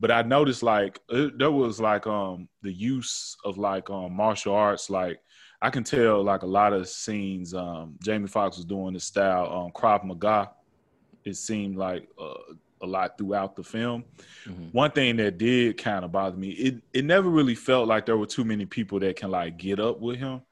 But I noticed like it, there was like um the use of like um martial arts. Like I can tell like a lot of scenes. Um, Jamie Foxx was doing this style um Krav Maga. It seemed like. Uh, a lot throughout the film. Mm-hmm. One thing that did kind of bother me, it it never really felt like there were too many people that can like get up with him,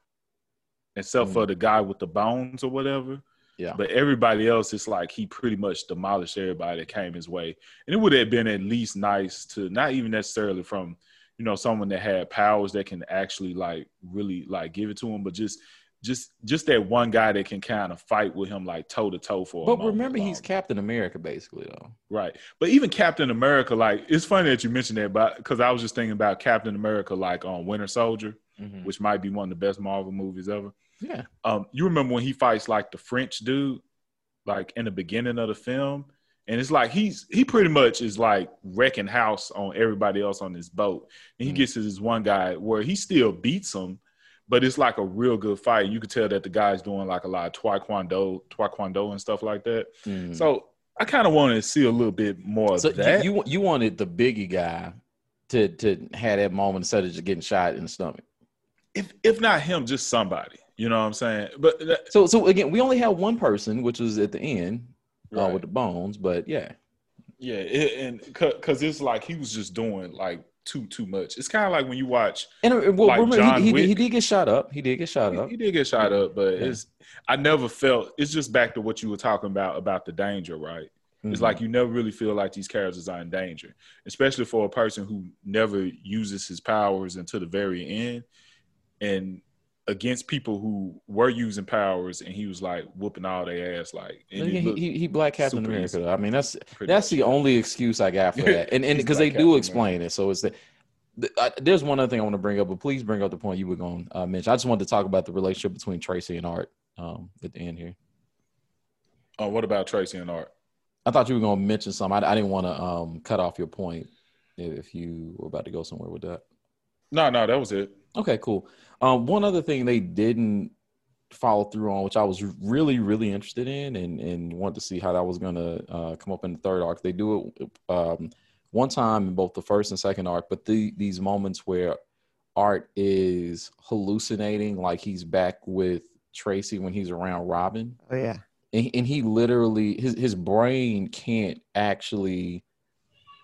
except mm-hmm. for the guy with the bones or whatever. Yeah. But everybody else, it's like he pretty much demolished everybody that came his way. And it would have been at least nice to, not even necessarily from, you know, someone that had powers that can actually like really like give it to him, but just Just just that one guy that can kind of fight with him like toe-to-toe for a moment. But remember, he's Captain America, basically, though. Right. But even Captain America, like, it's funny that you mentioned that because I was just thinking about Captain America, like, on Winter Soldier, mm-hmm. which might be one of the best Marvel movies ever. Yeah. Um, you remember when he fights, like, the French dude, like, in the beginning of the film? And it's like he's he pretty much is like wrecking house on everybody else on this boat. And he mm-hmm. gets to this one guy where he still beats him, but it's like a real good fight. You could tell that the guy's doing like a lot of taekwondo, taekwondo and stuff like that. Mm. So I kind of wanted to see a little bit more so of that. You, you you wanted the Biggie guy to to have that moment instead of just getting shot in the stomach. If if not him, just somebody. You know what I'm saying? But that, so so again, we only have one person, which was at the end right. uh, with the bones. But yeah, yeah, it, and because it's like he was just doing like. too too much. It's kind of like when you watch and well, like remember, John he, he, Wick. He did get shot up. He did get shot he, up. He did get shot up, but yeah. it's I never felt it's just back to what you were talking about about the danger, right? Mm-hmm. It's like you never really feel like these characters are in danger, especially for a person who never uses his powers until the very end and against people who were using powers and he was like whooping all their ass like and he, he, he black Captain America though. I mean that's that's the only excuse I got for that and and because they do explain it so it's that there's one other thing I want to bring up but please bring up the point you were going to uh, mention. I just wanted to talk about the relationship between Tracy and Art um at the end here. Oh, what about Tracy and Art? I thought you were going to mention something. I, I didn't want to um cut off your point if you were about to go somewhere with that. No, no, that was it. Okay, cool. Um, one other thing they didn't follow through on, which I was really, really interested in and, and wanted to see how that was going to uh, come up in the third arc. They do it um, one time in both the first and second arc, but the, these moments where Art is hallucinating, like he's back with Tracy when he's around Robin. Oh, yeah. And, and he literally, his, his brain can't actually...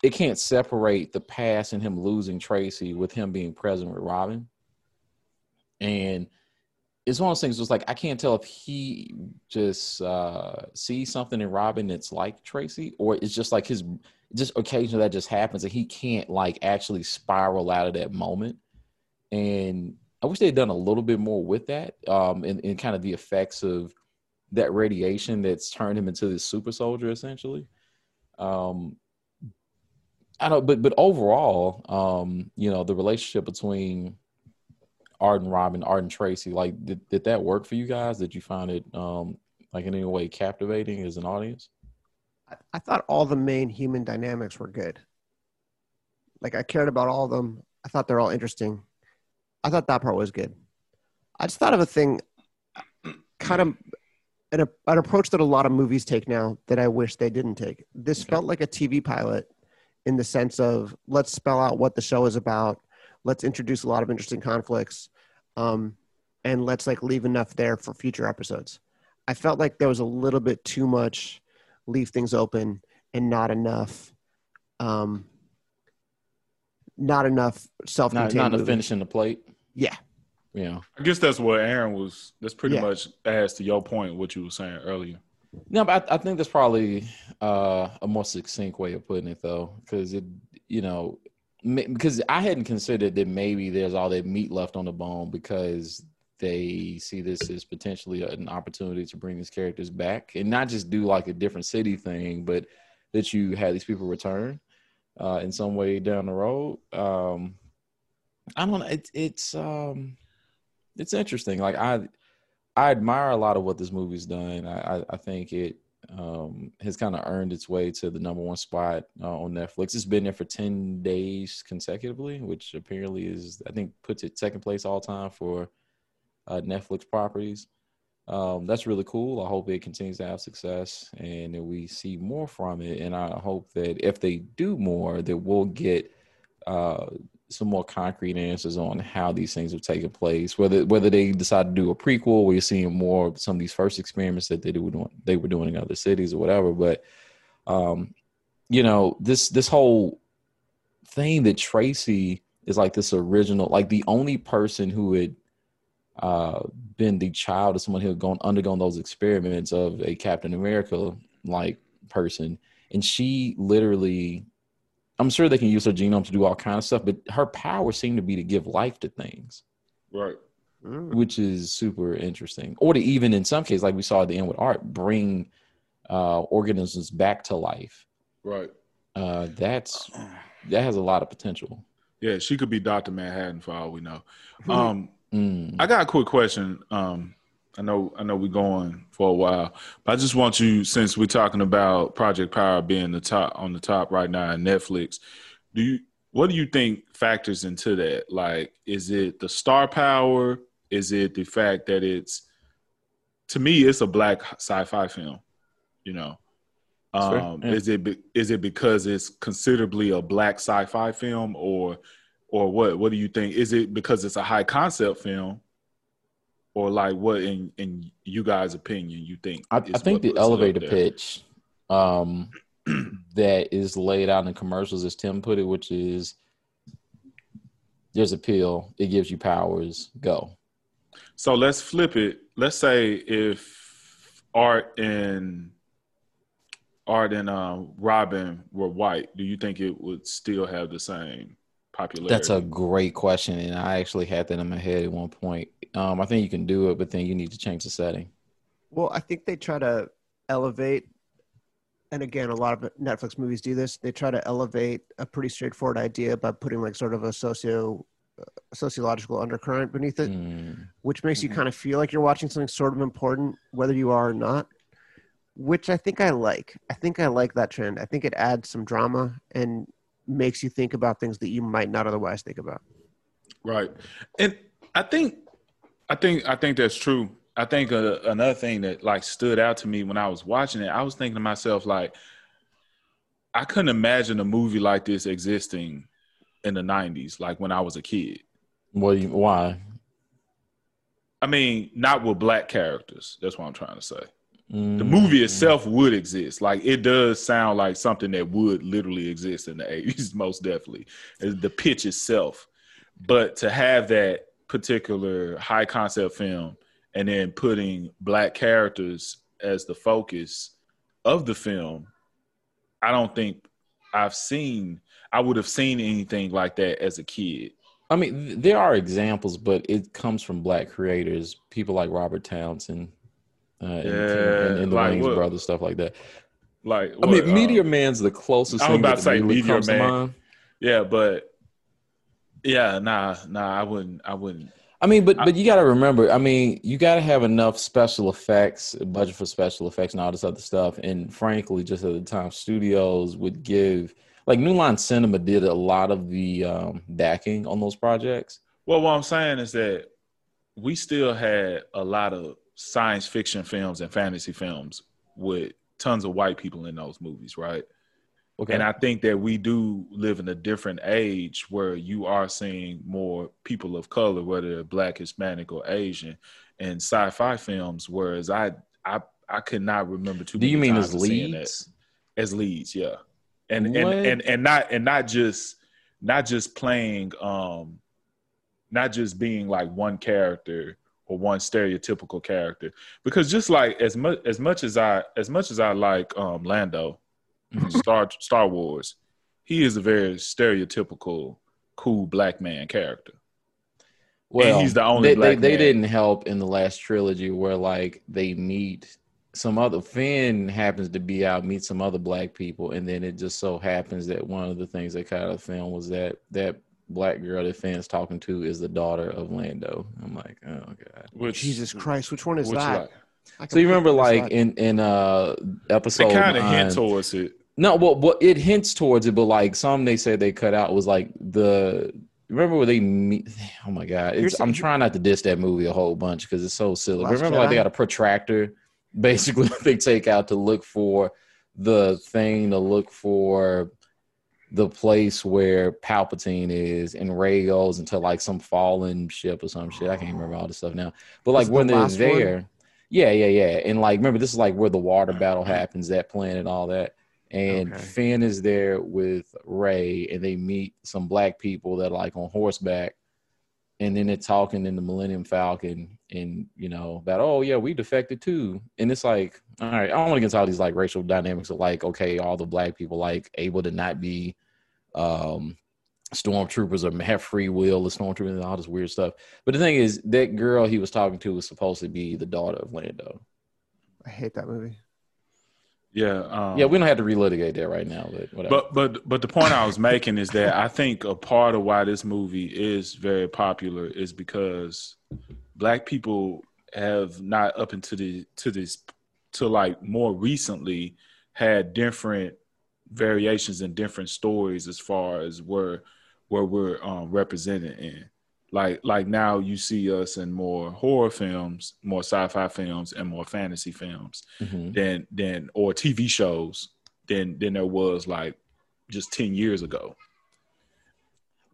It can't separate the past and him losing Tracy with him being present with Robin. And it's one of those things was like, I can't tell if he just uh, sees something in Robin that's like Tracy, or it's just like his, just occasionally that just happens and he can't like actually spiral out of that moment. And I wish they'd done a little bit more with that um, and, and kind of the effects of that radiation that's turned him into this super soldier essentially. Um, I don't, but but overall, um, you know, the relationship between Art and Robin, Art and Tracy, like, did, did that work for you guys? Did you find it, um, like, in any way captivating as an audience? I, I thought all the main human dynamics were good. Like, I cared about all of them. I thought they're all interesting. I thought that part was good. I just thought of a thing, kind of an, an approach that a lot of movies take now that I wish they didn't take. This okay. felt like a T V pilot, in the sense of, let's spell out what the show is about. Let's introduce a lot of interesting conflicts. Um, and let's like leave enough there for future episodes. I felt like there was a little bit too much leave things open and not enough, um, not enough self-contained. Not, not enough finishing the plate. Yeah. Yeah. I guess that's what Aaron was, that's pretty yeah. much adds to your point, what you were saying earlier. No, but I, I think that's probably uh, a more succinct way of putting it, though, because it, you know, because I hadn't considered that maybe there's all that meat left on the bone, because they see this as potentially an opportunity to bring these characters back and not just do like a different city thing, but that you had these people return uh, in some way down the road. Um, I don't know. It, it's um, it's interesting. Like I. I admire a lot of what this movie's done. I, I think it um, has kind of earned its way to the number one spot uh, on Netflix. It's been there for ten days consecutively, which apparently is, I think, puts it second place all time for uh, Netflix properties. Um, that's really cool. I hope it continues to have success and that we see more from it. And I hope that if they do more, that we'll get uh, some more concrete answers on how these things have taken place, whether whether they decide to do a prequel where you're seeing more of some of these first experiments that they were doing, they were doing in other cities or whatever. But, um, you know, this this whole thing that Tracy is like this original, like the only person who had uh, been the child of someone who had gone undergone those experiments of a Captain America-like person. And she literally... I'm sure they can use her genome to do all kinds of stuff, but her power seemed to be to give life to things. Right. Mm. Which is super interesting. Or to even, in some cases, like we saw at the end with Art, bring uh, organisms back to life. Right. Uh, that's, that has a lot of potential. Yeah, she could be Doctor Manhattan for all we know. Um, mm. I got a quick question. Um, I know I know we're going for a while, but I just want you, since we're talking about Project Power being the top on the top right now on Netflix, do you what do you think factors into that? Like, is it the star power? Is it the fact that it's, to me, it's a black sci-fi film, you know? Um, sure. yeah. Is it be, is it because it's considerably a black sci-fi film, or or what? What do you think? Is it because it's a high concept film? Or like what, in, in you guys' opinion, you think? I, I think the elevator pitch um, that is laid out in commercials, as Tim put it, which is, there's a pill, it gives you powers, go. So let's flip it. Let's say if Art and Art and uh, Robin were white, do you think it would still have the same popularity? That's a great question, and I actually had that in my head at one point. Um, I think you can do it, but then you need to change the setting. Well, I think they try to elevate, and again, a lot of Netflix movies do this. They try to elevate a pretty straightforward idea by putting like sort of a socio uh, sociological undercurrent beneath it, mm. which makes you kind of feel like you're watching something sort of important, whether you are or not, which I think I like. I think I like that trend. I think it adds some drama and makes you think about things that you might not otherwise think about. Right. And I think... I think I think that's true. I think uh, another thing that like stood out to me when I was watching it, I was thinking to myself, like, I couldn't imagine a movie like this existing in the nineties, like when I was a kid. Well, you, why? I mean, not with black characters. That's what I'm trying to say. Mm. The movie itself would exist. Like, it does sound like something that would literally exist in the eighties, most definitely. The pitch itself. But to have that particular high concept film and then putting black characters as the focus of the film, I don't think I've seen, I would have seen anything like that as a kid. I mean, there are examples, but it comes from black creators, people like Robert Townsend uh, and, yeah, and, and the like Wayans Brothers, stuff like that. Like, what, I mean, Meteor um, Man's the closest. I'm about to say really Meteor Man. Yeah, but yeah, nah, nah. I wouldn't. I wouldn't. I mean, but I, but you got to remember. I mean, you got to have enough special effects, budget for special effects, and all this other stuff. And frankly, just at the time, studios would give, like New Line Cinema did a lot of the um, backing on those projects. Well, what I'm saying is that we still had a lot of science fiction films and fantasy films with tons of white people in those movies, right? Okay. And I think that we do live in a different age where you are seeing more people of color, whether they're Black, Hispanic, or Asian, in sci-fi films. Whereas I, I, I could not remember too. Do many you mean times as leads? As leads, yeah, and and, and and not and not just not just playing, um, not just being like one character or one stereotypical character, because just like as much as much as I as much as I like um, Lando, Star Star Wars, he is a very stereotypical cool Black man character. Well, and he's the only they, Black. They, man. They didn't help in the last trilogy where like they meet some other Finn happens to be out meet some other Black people, and then it just so happens that one of the things that caught out of the film was that that Black girl that Finn's talking to is the daughter of Lando. I'm like, oh God. Which, Jesus Christ, which one is which that? Like? So you remember like that. in, in uh episode They kind of hint towards it. No, well, well, it hints towards it, but like some they said they cut out was like the, remember where they meet, oh my God. It's, I'm trying not to diss that movie a whole bunch because it's so silly. But remember like they got a protractor basically they take out to look for the thing to look for the place where Palpatine is, and Rey goes into like some fallen ship or some shit. I can't remember all this stuff now. But like when they're there, yeah, yeah, yeah. And like, remember this is like where the water battle happens, that planet, all that. And okay. Finn is there with Rey, and they meet some Black people that are like on horseback, and then they're talking in the Millennium Falcon, and you know about, oh yeah, we defected too. And it's like, all right, I don't want to get into all these like racial dynamics of like, okay, all the Black people like able to not be um, stormtroopers or have free will or stormtroopers and all this weird stuff. But the thing is, that girl he was talking to was supposed to be the daughter of Lando. I hate that movie. Yeah, um, yeah, we don't have to relitigate that right now, but whatever. But but but the point I was making is that I think a part of why this movie is very popular is because Black people have not up until the to this to like more recently had different variations and different stories as far as where where we're um, represented in. Like like now you see us in more horror films, more sci-fi films, and more fantasy films mm-hmm. than than or T V shows than than there was like just ten years ago.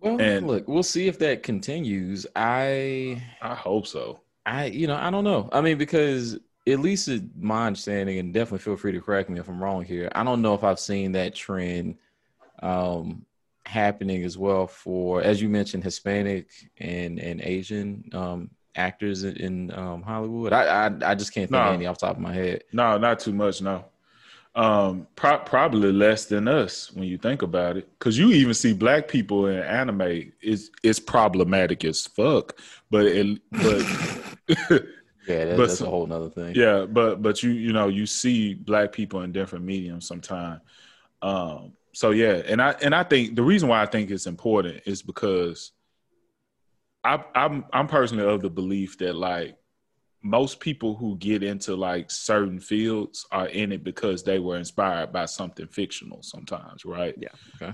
Well, and look, we'll see if that continues. I I hope so. I you know I don't know. I mean, because at least it's my understanding, and definitely feel free to correct me if I'm wrong here. I don't know if I've seen that trend. Um, happening as well for, as you mentioned, Hispanic and and Asian um actors in, in um Hollywood. I, I I just can't think no. of any off the top of my head. No, not too much. No, um, pro- probably less than us when you think about it. Because you even see Black people in anime. It's it's problematic as fuck. But it but yeah, that, but, that's a whole nother thing. Yeah, but but you you know you see Black people in different mediums sometimes. Um, So yeah, and I and I think the reason why I think it's important is because I, I'm I'm personally of the belief that like most people who get into like certain fields are in it because they were inspired by something fictional sometimes, right? Yeah. Okay.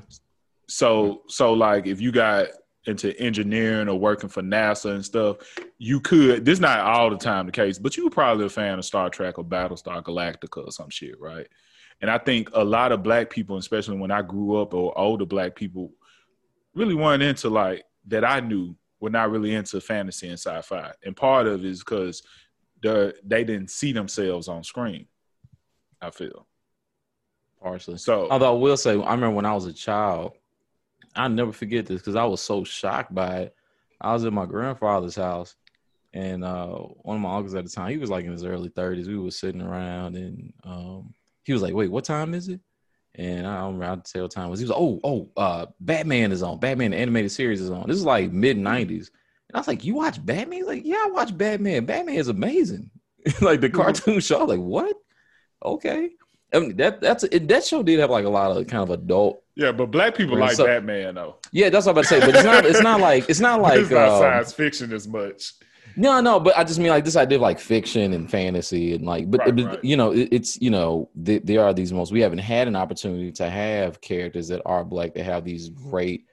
So so like if you got into engineering or working for NASA and stuff, you could. This is not all the time the case, but you were probably a fan of Star Trek or Battlestar Galactica or some shit, right? And I think a lot of Black people, especially when I grew up, or older Black people, really weren't into like that. I knew were not really into fantasy and sci-fi, and part of it is because they they didn't see themselves on screen. I feel partially. So, although I will say, I remember when I was a child, I never forget this because I was so shocked by it. I was at my grandfather's house, and uh, one of my uncles at the time, he was like in his early thirties. We were sitting around and. Um, He was like, wait, what time is it? And I don't remember how to tell time was. He was like, oh, oh, uh, Batman is on. Batman, the animated series is on. This is like mid nineties. And I was like, you watch Batman? He's like, yeah, I watch Batman. Batman is amazing. Like the cartoon show. I was like, what? Okay. I mean, that that's it, that show did have like a lot of kind of adult. Yeah, but black people like so, Batman though. Yeah, that's what I'm about to say. But it's not it's not like it's not like it's not um, science fiction as much. No, no, but I just mean like this idea of like fiction and fantasy and like, but, right, but right. you know, it, it's, you know, th- there are these moments. We haven't had an opportunity to have characters that are black that have these great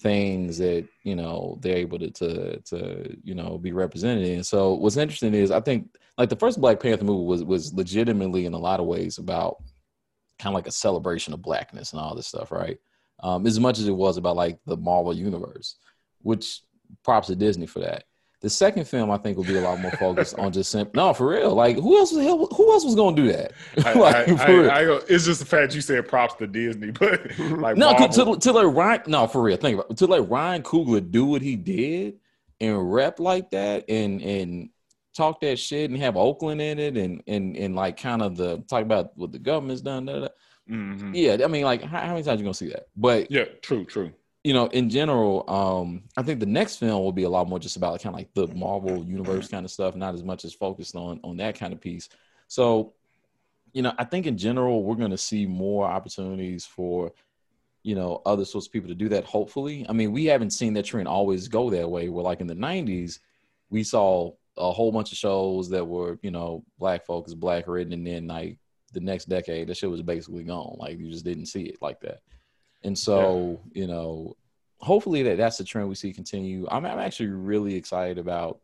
things that, you know, they're able to, to, to, you know, be represented in. So what's interesting is I think like the first Black Panther movie was, was legitimately in a lot of ways about kind of like a celebration of blackness and all this stuff. Right. Um, as much as it was about like the Marvel universe, which props to Disney for that. The second film, I think, will be a lot more focused on just simple. No, for real. Like, who else? The hell, who else was going to do that? like, I, I, for real. I, I, it's just the fact you said props to Disney, but like, no, to, to like Ryan. No, for real. Think about it. To like Ryan Coogler do what he did and rep like that, and and talk that shit, and have Oakland in it, and and and like kind of the talk about what the government's done. Da, da. Mm-hmm. Yeah, I mean, like, how, how many times are you gonna see that? But yeah, true, true. You know, in general, um, I think the next film will be a lot more just about kind of like the Marvel universe kind of stuff, not as much as focused on on that kind of piece. So, you know, I think in general, we're going to see more opportunities for, you know, other sorts of people to do that, hopefully. I mean, we haven't seen that trend always go that way, where like in the nineties, we saw a whole bunch of shows that were, you know, black focused, black written, and then like the next decade, that shit was basically gone. Like you just didn't see it like that. And so, yeah. you know, hopefully that that's the trend we see continue. I'm, I'm actually really excited about,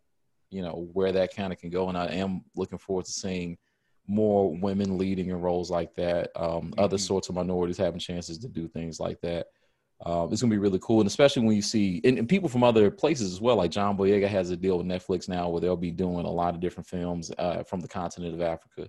you know, where that kind of can go. And I am looking forward to seeing more women leading in roles like that. Um, mm-hmm. Other sorts of minorities having chances to do things like that. Uh, it's going to be really cool. And especially when you see and, and people from other places as well, like John Boyega has a deal with Netflix now where they'll be doing a lot of different films uh, from the continent of Africa.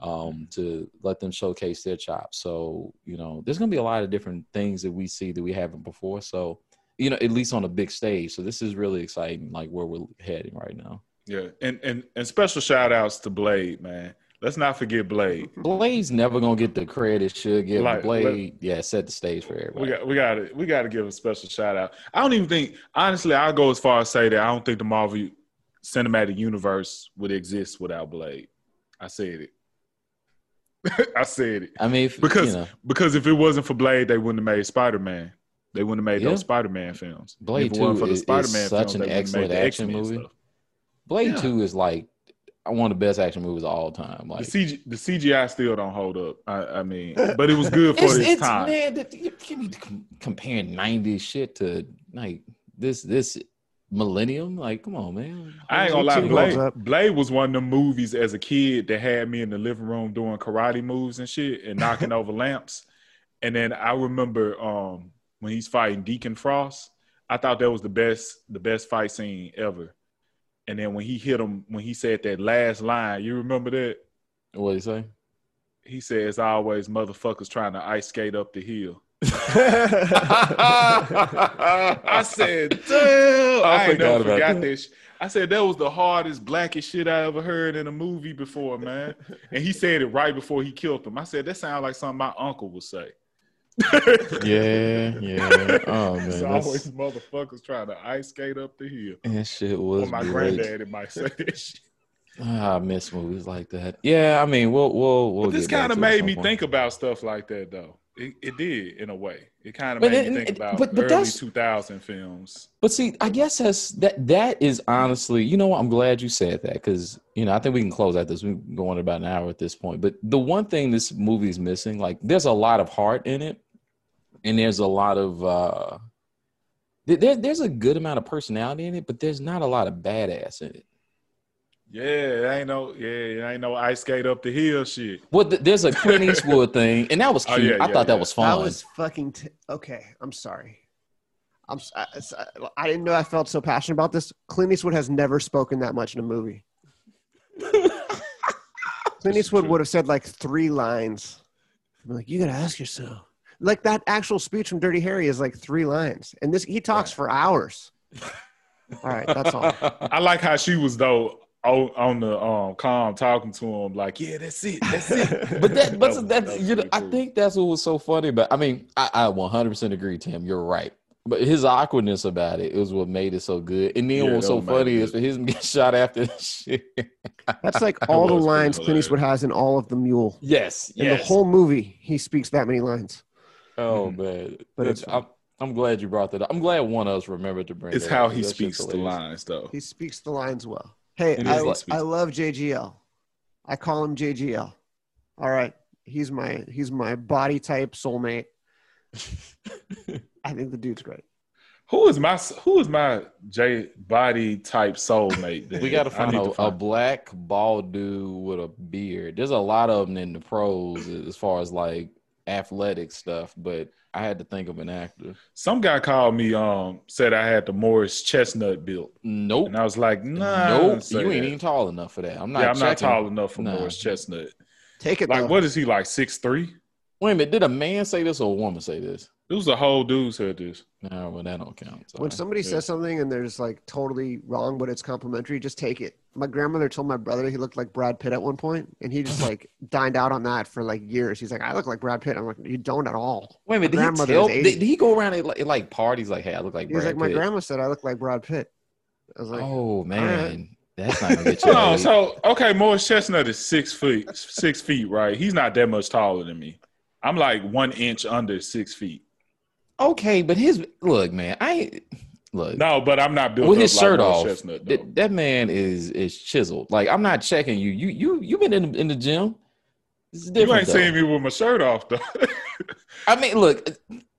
Um, to let them showcase their chops. So, you know, there's going to be a lot of different things that we see that we haven't before. So, you know, at least on a big stage. So this is really exciting, like where we're heading right now. Yeah. And and, and special shout outs to Blade, man. Let's not forget Blade. Blade's never going to get the credit it should get. Like, Blade, let, yeah, set the stage for everybody. We got we got to we got to give a special shout out. I don't even think, honestly, I'll go as far as say that I don't think the Marvel Cinematic Universe would exist without Blade. I said it. I said it. I mean, if, because you know. because if it wasn't for Blade, they wouldn't have made Spider-Man. They wouldn't have made yeah. those Spider-Man films. Blade Two for the is, Spider-Man is such films, an excellent action X-Men movie. Stuff. Blade yeah. Two is like one of the best action movies of all time. Like the, C G, the C G I still don't hold up. I, I mean, but it was good for it's, its, its time. Man, you can't be comparing nineties shit to like this this millennium. Like, come on, man. I ain't gonna lie, Blade, Blade was one of them movies as a kid that had me in the living room doing karate moves and shit and knocking over lamps. And then I remember um when he's fighting Deacon Frost, I thought that was the best the best fight scene ever. And then when he hit him, when he said that last line, you remember that? What did he say? He says, always motherfuckers trying to ice skate up the hill. I said, damn, I, I ain't never forgot this. I said that was the hardest, blackest shit I ever heard in a movie before, man. And he said it right before he killed him. I said that sounds like something my uncle would say. yeah, yeah. Oh man, it's always motherfuckers trying to ice skate up the hill. That shit was. Or my great. granddaddy might say that shit. Ah, I miss movies like that. Yeah, I mean, we'll we'll. we'll but this kind of made me point. think about stuff like that, though. It, it did in a way. It kind of made it, me think it, about but, but early two thousand films. But see, I guess that's that. That is honestly, you know what? I'm glad you said that because you know I think we can close out this. We're going about an hour at this point. But the one thing this movie is missing, like, there's a lot of heart in it, and there's a lot of uh, there, there's a good amount of personality in it, but there's not a lot of badass in it. Yeah, it ain't no, yeah, it ain't no ice skate up the hill shit. Well, th- there's a Clint Eastwood thing, and that was cute. Oh, yeah, I yeah, thought yeah. that was fun. I was fucking t- okay. I'm sorry. I'm. I, I didn't know I felt so passionate about this. Clint Eastwood has never spoken that much in a movie. Clint Eastwood would have said like three lines. I'm like, you gotta ask yourself. Like that actual speech from Dirty Harry is like three lines, and this he talks yeah. for hours. All right, that's all. I like how she was though. On, on the um, calm, talking to him like, yeah, that's it, that's it. but that, but that was, that's that you know, cool. I think that's what was so funny. But I mean, I, I one hundred percent agree, Tim. You're right. But his awkwardness about it is what made it so good. And then yeah, what's so funny is for him to get shot after that shit. That's like all the lines Clint Eastwood has in all of The Mule. Yes, in yes. the whole movie, he speaks that many lines. Oh, mm-hmm. man. But it's, I'm, I'm glad you brought that up. I'm glad one of us remembered to bring it up. It's how he speaks the lines, though. He speaks the lines well. Hey, I, I love J G L. I call him J G L. All right. He's my he's my body type soulmate. I think the dude's great. Who is my who is my J body type soulmate? Then? We got to find a black bald dude with a beard. There's a lot of them in the pros as far as like athletic stuff, but I had to think of an actor. Some guy called me, um, said I had the Morris Chestnut built. Nope. And I was like, nah, nope. You ain't that. even tall enough for that. I'm not. Yeah, I'm checking. not tall enough for nah. Morris Chestnut. Take it. Like, though. What is he like? six three Wait a minute. Did a man say this or a woman say this? It was a whole dude said this. No, well, that don't count. When right. somebody yeah. says something and they're just like totally wrong, but it's complimentary, just take it. My grandmother told my brother he looked like Brad Pitt at one point, and he just like dined out on that for like years. He's like, "I look like Brad Pitt." I'm like, "You don't at all." Wait a minute, my did he tell, did, did he go around at like, at like parties like, "Hey, I look like Brad Pitt." He's like, "My grandma said I look like Brad Pitt." I was like, "Oh man." Right. That's not good. Hold on, so okay, Morris Chestnut is six feet, six feet, right? He's not that much taller than me. I'm like one inch under six feet. Okay, but his look, man, I look. No, but I'm not built with his shirt like off. Chestnut, th- that man is is chiseled. Like I'm not checking you. You you you been in in the gym. You ain't seen me with my shirt off though. I mean, look,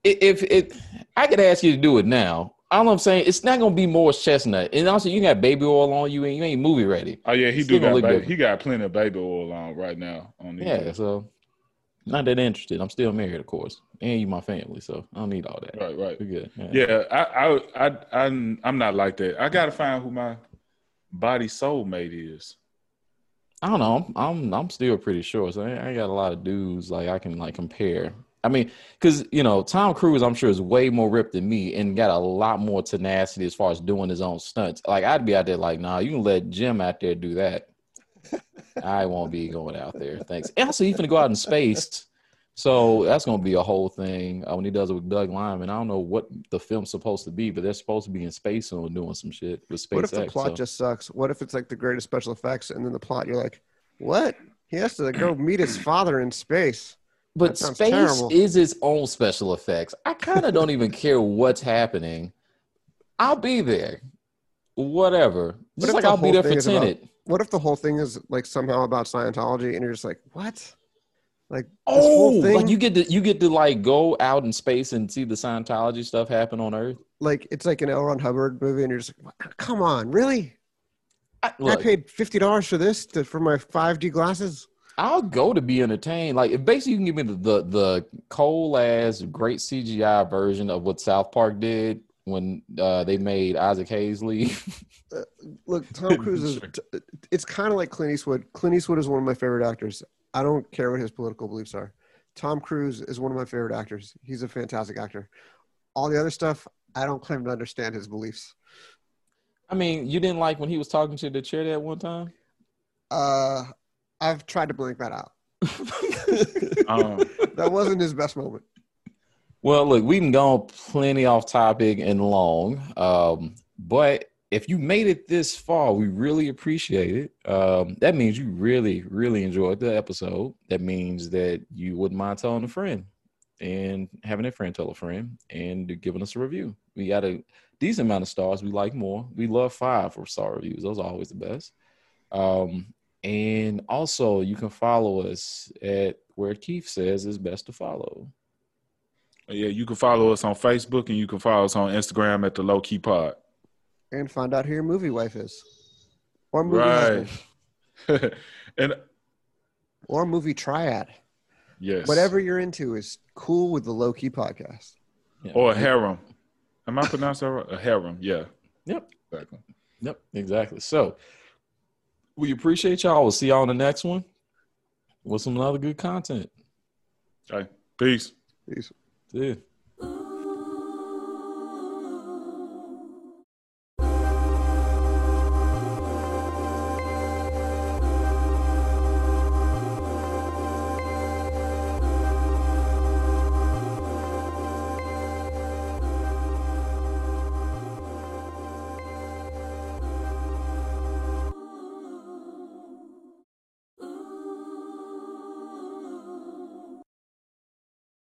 if it, I could ask you to do it now. All I'm saying, it's not gonna be Morris Chestnut, and also you got baby oil on you, and you ain't movie ready. Oh yeah, he it's do got baby, he got plenty of baby oil on right now. On yeah, days. So not that interested. I'm still married, of course, and you my family, so I don't need all that. Right, right, we're good. Yeah, yeah I, I, I, I, I'm not like that. I gotta find who my body soulmate is. I don't know. I'm, I'm, I'm still pretty sure. So I, I got a lot of dudes like I can like compare. I mean, because, you know, Tom Cruise, I'm sure, is way more ripped than me and got a lot more tenacity as far as doing his own stunts. Like, I'd be out there like, nah, you can let Jim out there do that. I won't be going out there. Thanks. And also, he's going to go out in space. So that's going to be a whole thing uh, when he does it with Doug Liman. I don't know what the film's supposed to be, but they're supposed to be in space and doing some shit with SpaceX. What if the plot so. just sucks? What if it's like the greatest special effects and then the plot, you're like, what? He has to go meet his father in space. But space terrible. is its own special effects. I kind of don't even care what's happening. I'll be there. Whatever. Just what like the I'll be there for Tenet. About, what if the whole thing is like somehow about Scientology and you're just like, what? Like, oh, this whole thing? Like you get to you get to like go out in space and see the Scientology stuff happen on Earth. Like it's like an L. Ron Hubbard movie and you're just like, come on, really? I, look, I paid fifty dollars for this to, for my five D glasses. I'll go to be entertained. Like, if basically you can give me the, the, the cold-ass, great C G I version of what South Park did when uh, they made Isaac Hayes leave. uh, look, Tom Cruise is... It's kind of like Clint Eastwood. Clint Eastwood is one of my favorite actors. I don't care what his political beliefs are. Tom Cruise is one of my favorite actors. He's a fantastic actor. All the other stuff, I don't claim to understand his beliefs. I mean, you didn't like when he was talking to the chair that one time? Uh... I've tried to blink that out. um, that wasn't his best moment. Well, look, we can go plenty off topic and long, um, but if you made it this far, we really appreciate it. Um, that means you really, really enjoyed the episode. That means that you wouldn't mind telling a friend and having a friend tell a friend and giving us a review. We got a decent amount of stars. We like more. We love five for star reviews. Those are always the best. Um, And also, you can follow us at where Keith says is best to follow. Yeah, you can follow us on Facebook and you can follow us on Instagram at the Low Key Pod. And find out who your movie wife is. Or movie right. husband. and, or movie triad. Yes. Whatever you're into is cool with the Low Key Podcast. Yeah. Or a harem. Am I pronouncing that right? A harem, yeah. Yep. Exactly. Yep, exactly. So... We appreciate y'all. We'll see y'all in the next one with some other good content. All right. Peace. Peace. See ya.